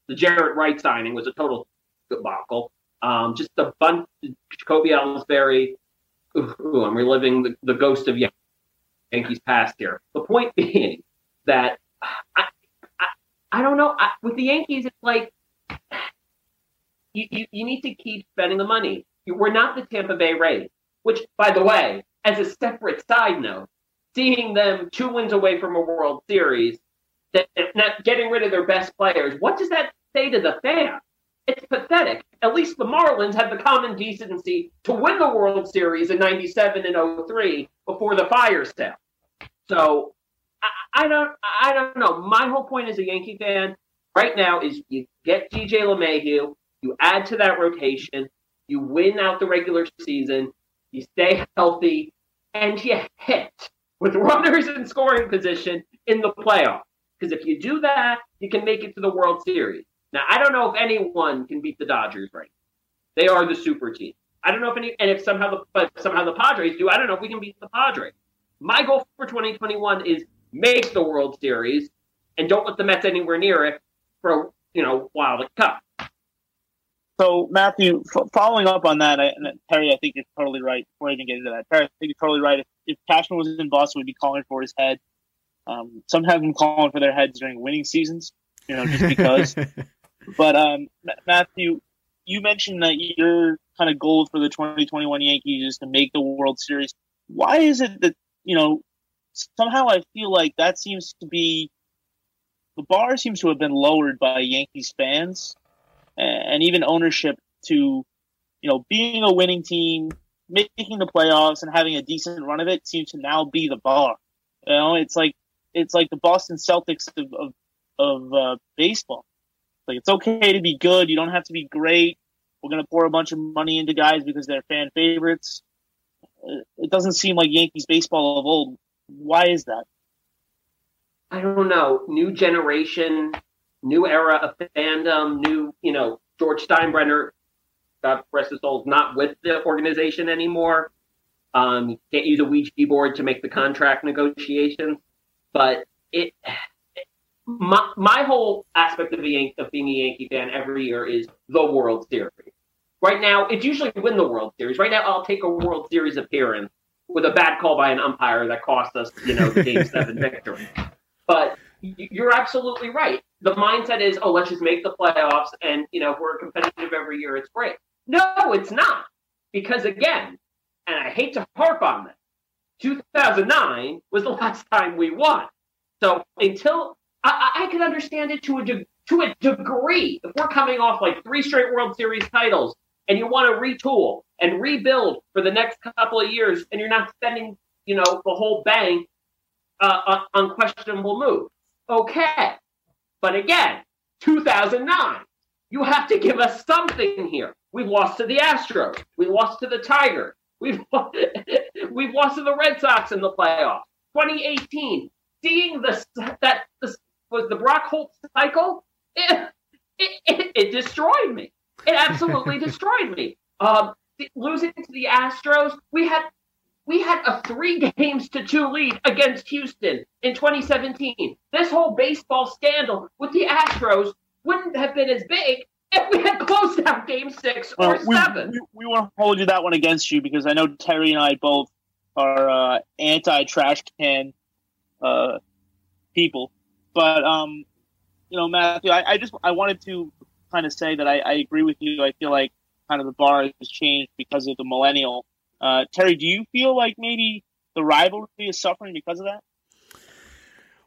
The Jarrett Wright signing was a total debacle. Um, just a bunch of Jacoby Ellsbury. Ooh, ooh, I'm reliving the, the ghost of Yan- Yankees past here. The point being that I I, I don't know. I, with the Yankees, it's like you, you, you need to keep spending the money. We're not the Tampa Bay Rays, which, by the way, as a separate side note, seeing them two wins away from a World Series, that not getting rid of their best players, what does that say to the fan? It's pathetic. At least the Marlins had the common decency to win the World Series in ninety-seven and oh three before the fire sale. So I, I don't, I don't know. My whole point as a Yankee fan right now is you get D J LeMahieu, you add to that rotation, you win out the regular season, you stay healthy, and you hit with runners in scoring position in the playoffs. Because if you do that, you can make it to the World Series. Now, I don't know if anyone can beat the Dodgers right now. They are the super team. I don't know if any, and if somehow the but somehow the Padres do, I don't know if we can beat the Padres. My goal for twenty twenty-one is make the World Series and don't let the Mets anywhere near it for, you know, while the cup. So, Matthew, f- following up on that, I, and Terry, I think is totally right. Before I even get into that, Terry, I think you're totally right. If, if Cashman was in Boston, we'd be calling for his head. Um, some have them calling for their heads during winning seasons, you know, just because. But um, Matthew, you mentioned that your kind of goal for the twenty twenty-one Yankees is to make the World Series. Why is it that, you know, somehow I feel like that seems to be, the bar seems to have been lowered by Yankees fans and even ownership to, you know, being a winning team, making the playoffs and having a decent run of it seems to now be the bar. You know, it's like, it's like the Boston Celtics of, of, of uh, baseball. Like, it's okay to be good. You don't have to be great. We're going to pour a bunch of money into guys because they're fan favorites. It doesn't seem like Yankees baseball of old. Why is that? I don't know. New generation, new era of fandom, new, you know, George Steinbrenner, God rest his soul, is not with the organization anymore. Um, you can't use a Ouija board to make the contract negotiations. But it, it my, my whole aspect of, the Yan- of being a Yankee fan every year is the World Series. Right now, it's usually win the World Series. Right now, I'll take a World Series appearance with a bad call by an umpire that cost us, you know, the Game seven victory. But you're absolutely right. The mindset is, oh, let's just make the playoffs, and, you know, if we're competitive every year, it's great. No, it's not. Because, again, and I hate to harp on this, two thousand nine was the last time we won. So until I, I can understand it to a de- to a degree. If we're coming off like three straight World Series titles and you want to retool and rebuild for the next couple of years and you're not spending, you know, the whole bang uh, on questionable moves. Okay. But again, two thousand nine, you have to give us something here. We've lost to the Astros. We lost to the Tigers. We've lost, we've lost to the Red Sox in the playoffs. twenty eighteen, seeing the that this was the Brock Holt cycle, it, it, it, it destroyed me. It absolutely destroyed me. Um, losing to the Astros, we had we had a three games to two lead against Houston in twenty seventeen. This whole baseball scandal with the Astros wouldn't have been as big if we had closed out game six or well, we, seven. We, we won't hold you that one against you because I know Terry and I both are uh, anti-trash can uh, people. But, um, you know, Matthew, I, I just I wanted to kind of say that I, I agree with you. I feel like kind of the bar has changed because of the millennial. Uh, Terry, do you feel like maybe the rivalry is suffering because of that?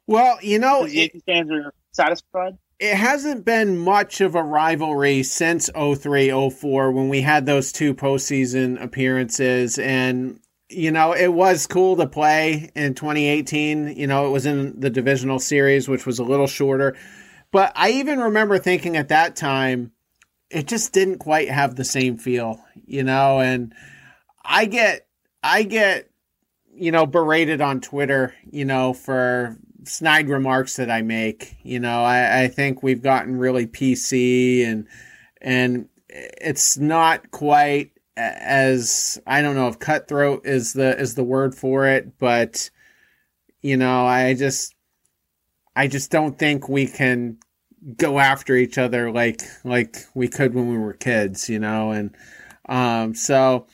Well, you know, the Yankees fans are satisfied. It hasn't been much of a rivalry since oh three oh four when we had those two postseason appearances. And, you know, it was cool to play in twenty eighteen. You know, it was in the divisional series, which was a little shorter. But I even remember thinking at that time, it just didn't quite have the same feel, you know. And I get, I get, you know, berated on Twitter, you know, for snide remarks that I make. You know, I, I think we've gotten really P C and and it's not quite as, I don't know if cutthroat is the is the word for it, but you know, I just I just don't think we can go after each other like like we could when we were kids, you know, and um so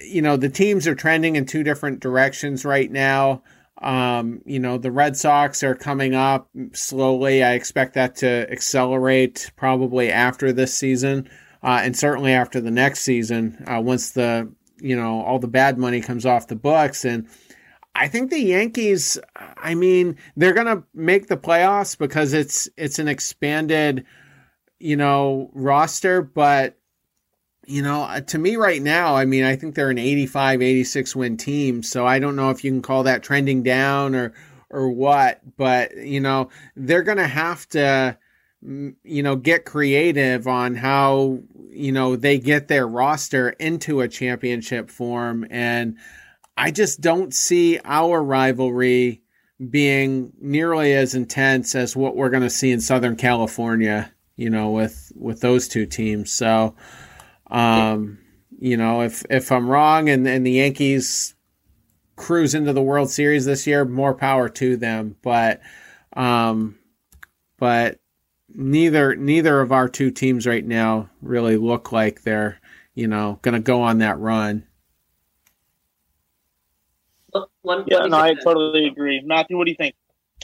you know, the teams are trending in two different directions right now. Um, you know, the Red Sox are coming up slowly. I expect that to accelerate probably after this season, uh, and certainly after the next season, uh, once the, you know, all the bad money comes off the books. And I think the Yankees, I mean, they're going to make the playoffs because it's, it's an expanded, you know, roster, but you know, to me right now, I mean, I think they're an eighty-five, eighty-six win team. So I don't know if you can call that trending down or, or what, but, you know, they're going to have to, you know, get creative on how, you know, they get their roster into a championship form. And I just don't see our rivalry being nearly as intense as what we're going to see in Southern California, you know, with, with those two teams. So, Um, you know, if, if I'm wrong and, and the Yankees cruise into the World Series this year, more power to them. But, um, but neither, neither of our two teams right now really look like they're, you know, going to go on that run. Let, let, yeah, let no, I that. totally agree. Matthew, what do you think?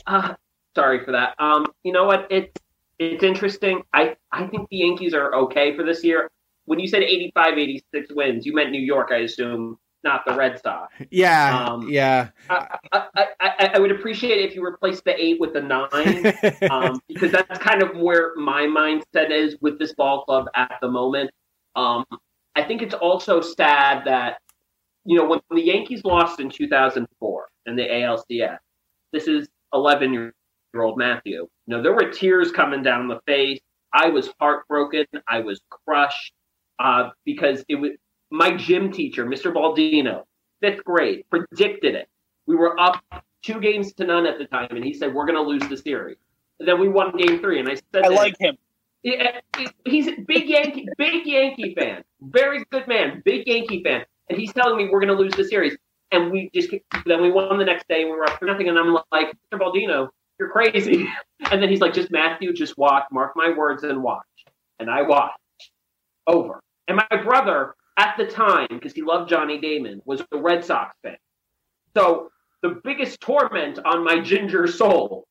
Uh, sorry for that. Um, you know what? It's it's interesting. I, I think the Yankees are okay for this year. When you said eighty-five, eighty-six wins, you meant New York, I assume, not the Red Sox. Yeah, um, yeah. I, I, I, I would appreciate it if you replaced the eight with the nine, um, because that's kind of where my mindset is with this ball club at the moment. Um, I think it's also sad that, you know, when the Yankees lost in two thousand four in the A L C S, this is eleven-year-old Matthew. You know, there were tears coming down the face. I was heartbroken. I was crushed. Uh, because it was my gym teacher, Mister Baldino, fifth grade, predicted it. We were up two games to none at the time, and he said, we're going to lose the series. And then we won game three, and I said I like him. Yeah, he's a big Yankee, big Yankee fan, very good man, big Yankee fan. And he's telling me we're going to lose the series. And we just then we won the next day, and we were up for nothing. And I'm like, Mister Baldino, you're crazy. And then he's like, just Matthew, just watch, mark my words and watch. And I watched. Over. And my brother, at the time, because he loved Johnny Damon, was a Red Sox fan. So the biggest torment on my ginger soul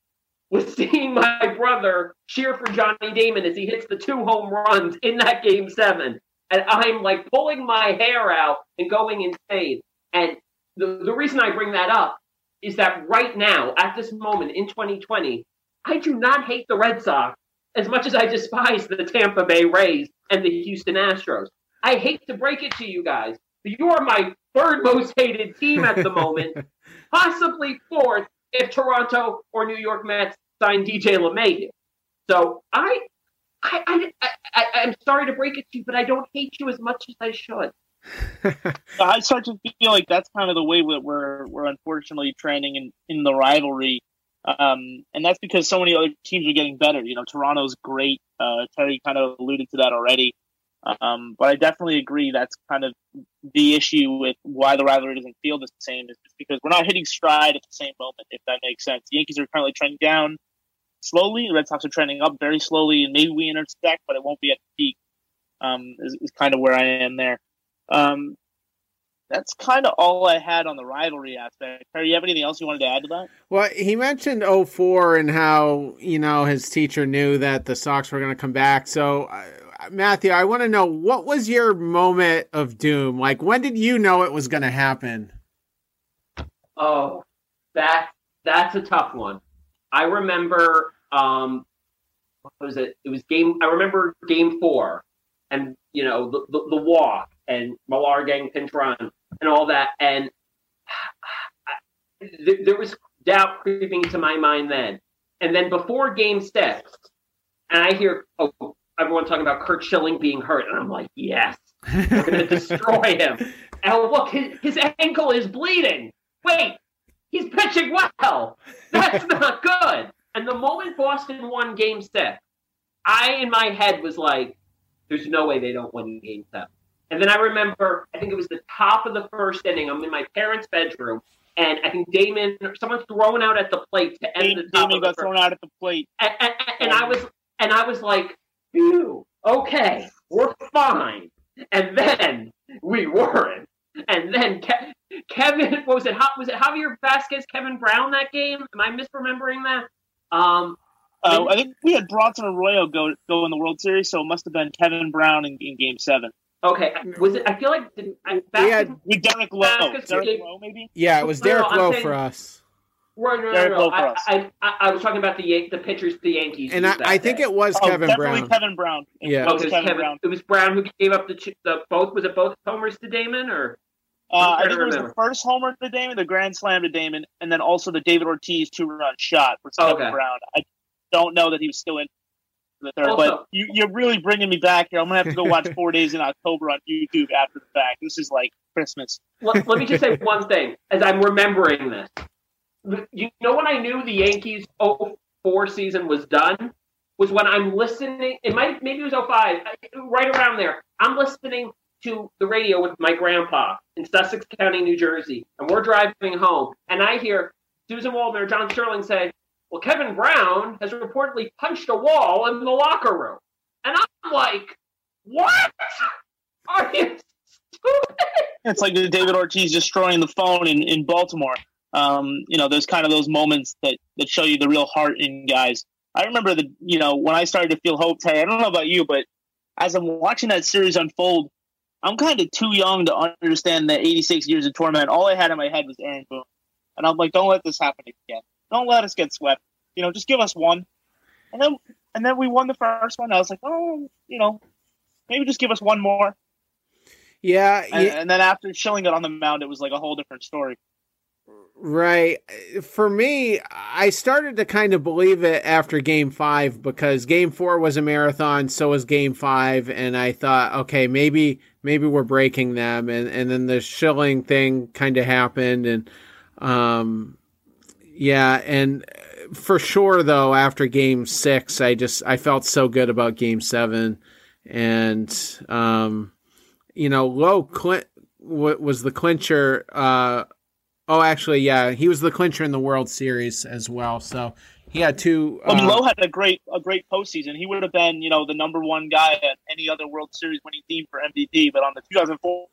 was seeing my brother cheer for Johnny Damon as he hits the two home runs in that game seven. And I'm like pulling my hair out and going insane. And the, the reason I bring that up is that right now, at this moment in twenty twenty, I do not hate the Red Sox as much as I despise the Tampa Bay Rays and the Houston Astros. I hate to break it to you guys, but you are my third most hated team at the moment, possibly fourth if Toronto or New York Mets sign D J LeMahieu. So I, I, I, I, I, I'm sorry to break it to you, but I don't hate you as much as I should. I start to feel like that's kind of the way that we're we're unfortunately trending in, in the rivalry. Um, and that's because so many other teams are getting better. You know, Toronto's great. Uh, Terry kind of alluded to that already. Um, but I definitely agree that's kind of the issue with why the rivalry doesn't feel the same is just because we're not hitting stride at the same moment, if that makes sense. The Yankees are currently trending down slowly. The Red Sox are trending up very slowly, and maybe we intersect, but it won't be at the peak, um, is, is kind of where I am there. Um, That's kind of all I had on the rivalry aspect. Terry, you have anything else you wanted to add to that? Well, he mentioned oh four and how, you know, his teacher knew that the Sox were going to come back. So, uh, Matthew, I want to know, what was your moment of doom? Like, when did you know it was going to happen? Oh, that that's a tough one. I remember, um, what was it? It was game, I remember game four and, you know, the, the, the walk. And Millar gang pinch run and all that. And I, th- there was doubt creeping into my mind then. And then before game six, and I hear oh, everyone talking about Curt Schilling being hurt. And I'm like, yes, we're going to destroy him. And look, his, his ankle is bleeding. Wait, he's pitching well. That's not good. And the moment Boston won game six, I, in my head, was like, there's no way they don't win game seven. And then I remember, I think it was the top of the first inning. I'm in my parents' bedroom, and I think Damon, someone's thrown out at the plate to end Damon, the top Damon of the got first. thrown out at the plate. And, and, and oh. I was, and I was like, "Phew, okay, we're fine." And then we weren't. And then Ke- Kevin, what was it? Was it Javier Vasquez, Kevin Brown that game? Am I misremembering that? Um, oh, I think we had Bronson Arroyo go go in the World Series, so it must have been Kevin Brown in, in Game Seven. Okay, was it? I feel like did, I, yeah, with Derek Lowe. Derek Lowe, maybe. Yeah, it was no, Derek no, Lowe saying, for us. Right, no, no, Derek no, no. Lowe for us. I, I, I was talking about the the pitchers, the Yankees, and I, I think day. it was oh, Kevin definitely Brown. Kevin Brown. It yeah, was it was Kevin, Kevin Brown. It was Brown who gave up the, the both. Was it both homers to Damon or? Uh, I think it was the first homer to Damon, the grand slam to Damon, and then also the David Ortiz two run shot for Kevin okay. Brown. I don't know that he was still in. The third, also, but you, you're really bringing me back here. I'm gonna have to go watch Four Days in October on YouTube after the fact. This is like Christmas. Let, let me just say one thing as I'm remembering this. You know when I knew the Yankees oh four season was done was when I'm listening. It might maybe it was oh five, right around there. I'm listening to the radio with my grandpa in Sussex County, New Jersey, and we're driving home, and I hear Susan Waldner and John Sterling say, well, Kevin Brown has reportedly punched a wall in the locker room. And I'm like, what? Are you It's like David Ortiz destroying the phone in, in Baltimore. Um, you know, there's kind of those moments that, that show you the real heart in guys. I remember the, you know, when I started to feel hope, Terry, I don't know about you, but as I'm watching that series unfold, I'm kind of too young to understand that eighty-six years of torment. All I had in my head was Aaron Boone. And I'm like, don't let this happen again. Don't let us get swept. You know, just give us one. And then and then we won the first one. I was like, oh, you know, maybe just give us one more. Yeah. And, yeah. and then after shilling it on the mound, it was like a whole different story. Right. For me, I started to kind of believe it after game five, because game four was a marathon. So was game five. And I thought, okay, maybe, maybe we're breaking them. And, and then the shilling thing kind of happened. And, um, yeah. And for sure though, after game six, I just, I felt so good about game seven. And, um, you know, Lowe Clint was the clincher, uh, Oh, actually, yeah, he was the clincher in the World Series as well. So he had two. Uh, well, Lowe had a great, a great postseason. He would have been, you know, the number one guy at any other World Series winning team for M V P. But on the two thousand four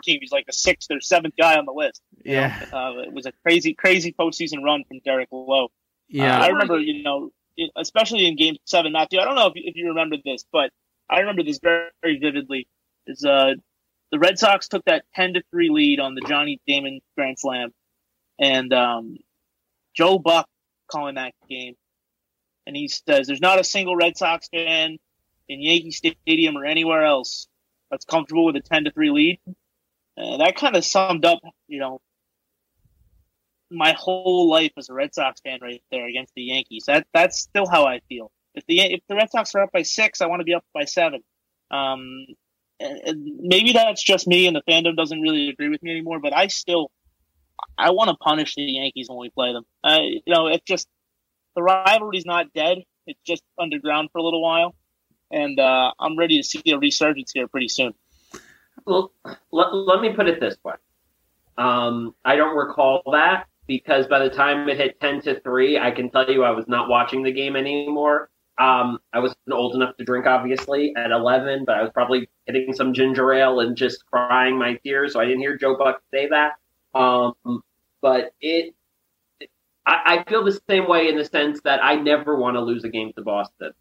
team, he's like the sixth or seventh guy on the list. Yeah, uh, it was a crazy, crazy postseason run from Derek Lowe. Yeah, uh, I remember, you know, especially in Game Seven. Matthew, I don't know if if you remember this, but I remember this very, very vividly. Is uh. The Red Sox took that ten to three lead on the Johnny Damon grand slam, and um, Joe Buck calling that game, and he says, "There's not a single Red Sox fan in Yankee Stadium or anywhere else that's comfortable with a ten to three lead." Uh, that kind of summed up, you know, my whole life as a Red Sox fan right there against the Yankees. That that's still how I feel. If the if the Red Sox are up by six, I want to be up by seven. Um, And maybe that's just me, and the fandom doesn't really agree with me anymore. But I still, I want to punish the Yankees when we play them. Uh, you know, it's just the rivalry's not dead; it's just underground for a little while. And uh, I'm ready to see a resurgence here pretty soon. Well, let, let me put it this way: um, I don't recall that, because by the time it hit ten to three, I can tell you I was not watching the game anymore. Um, I wasn't old enough to drink, obviously, at eleven, but I was probably hitting some ginger ale and just crying my tears, so I didn't hear Joe Buck say that. Um, but it, it I, I feel the same way in the sense that I never want to lose a game to Boston.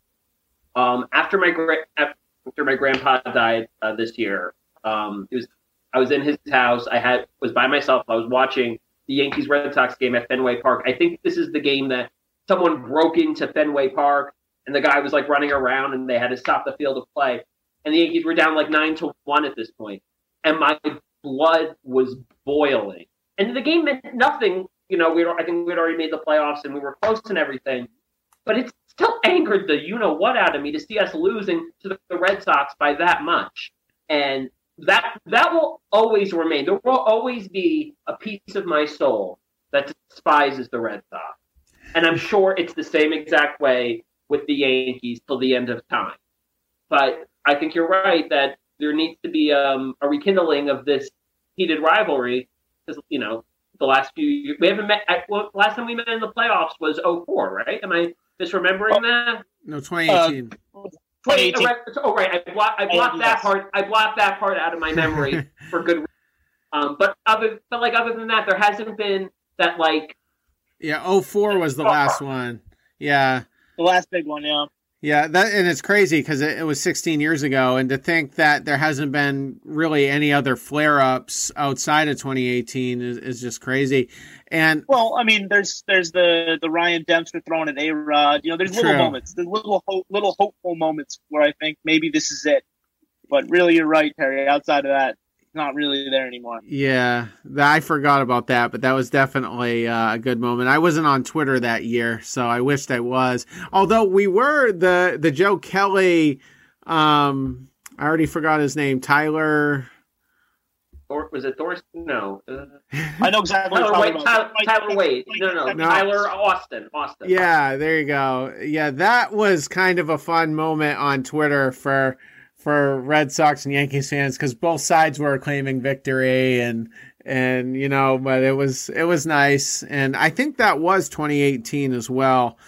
Um, after my gra- after my grandpa died uh, this year, um, it was I was in his house. I had was by myself. I was watching the Yankees Red Sox game at Fenway Park. I think this is the game that someone broke into Fenway Park. And the guy was, like, running around, and they had to stop the field of play. And the Yankees were down, like, nine to one at this point. And my blood was boiling. And the game meant nothing. You know, we were, I think we had already made the playoffs, and we were close and everything. But it still angered the you-know-what out of me to see us losing to the Red Sox by that much. And that that will always remain. There will always be a piece of my soul that despises the Red Sox. And I'm sure it's the same exact way with the Yankees till the end of time. But I think you're right that there needs to be um, a rekindling of this heated rivalry, because, you know, the last few years, we haven't met, I, well, last time we met in the playoffs was oh four, right? Am I misremembering oh, that? No, twenty eighteen. Uh, twenty eighteen. Oh, right, I, block, I blocked I, that yes. part, I blocked that part out of my memory for good reason. Um, but other, but like other than that, there hasn't been that like. Yeah, oh four was the last one. Yeah. The last big one, yeah. Yeah, that, and it's crazy because it, it was sixteen years ago, and to think that there hasn't been really any other flare-ups outside of twenty eighteen is, is just crazy. And well, I mean, there's there's the, the Ryan Dempster throwing an A-Rod. You know, there's true. little moments, there's little ho- little hopeful moments where I think maybe this is it. But really, you're right, Terry. Outside of that, it's not really there anymore. Yeah, I forgot about that, but that was definitely uh, a good moment. I wasn't on Twitter that year, so I wished I was. Although we were the the Joe Kelly, um, I already forgot his name, Tyler. Or, was it Thorsten? No. Uh, I know exactly Tyler Wade. Tyler, Tyler Wade. No, no, no. Tyler Austin. Austin. Yeah, there you go. Yeah, that was kind of a fun moment on Twitter for... for Red Sox and Yankees fans, because both sides were claiming victory, and and you know, but it was it was nice, and I think that was twenty eighteen as well,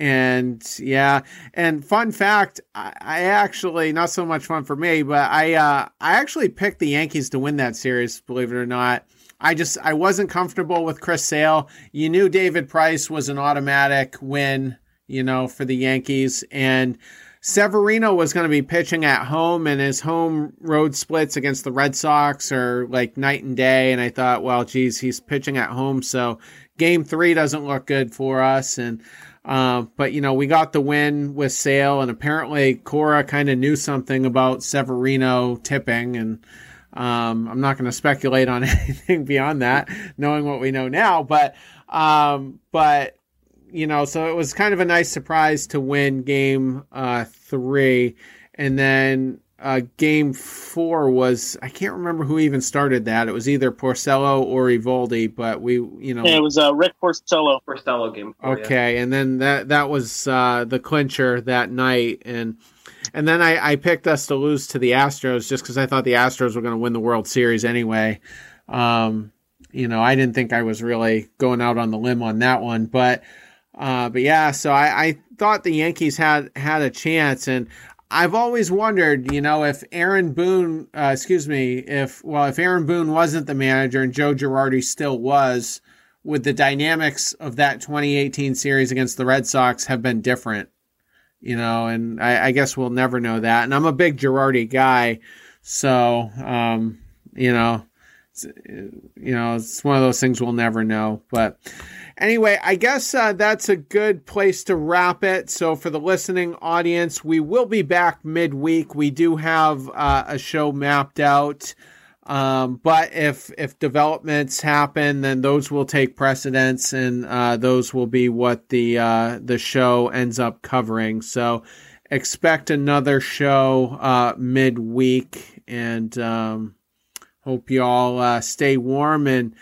And yeah, and fun fact, I, I actually, not so much fun for me, but I uh, I actually picked the Yankees to win that series, believe it or not. I just, I wasn't comfortable with Chris Sale. You knew David Price was an automatic win, you know, for the Yankees. And Severino was going to be pitching at home, and his home road splits against the Red Sox are like night and day. And I thought, well, geez, he's pitching at home, so game three doesn't look good for us. And, uh, but you know, we got the win with Sale, and apparently Cora kind of knew something about Severino tipping. And, um, I'm not going to speculate on anything beyond that, knowing what we know now, but, um, but, you know, so it was kind of a nice surprise to win game uh, three. And then uh, game four was, I can't remember who even started that. It was either Porcello or Eovaldi, but we, you know. Yeah, it was uh, Rick Porcello. Porcello game four, okay, yeah. And then that that was uh, the clincher that night. And and then I, I picked us to lose to the Astros just because I thought the Astros were going to win the World Series anyway. Um, you know, I didn't think I was really going out on the limb on that one, but... Uh, but yeah, so I, I thought the Yankees had, had a chance, and I've always wondered, you know, if Aaron Boone, uh, excuse me, if, well, if Aaron Boone wasn't the manager and Joe Girardi still was, would the dynamics of that twenty eighteen series against the Red Sox have been different, you know, and I, I guess we'll never know that. And I'm a big Girardi guy. So, um, you know, it's, you know, it's one of those things we'll never know, but anyway, I guess uh, that's a good place to wrap it. So for the listening audience, we will be back midweek. We do have uh, a show mapped out, um, but if if developments happen, then those will take precedence, and uh, those will be what the uh, the show ends up covering. So expect another show uh, midweek, and um, hope you all uh, stay warm. And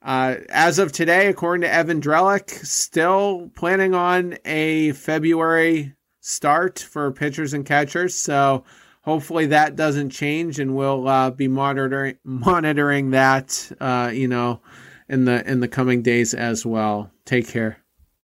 Uh, as of today, according to Evan Drellick, still planning on a February start for pitchers and catchers. So hopefully that doesn't change, and we'll uh, be monitoring monitoring that, uh, you know, in the in the coming days as well. Take care.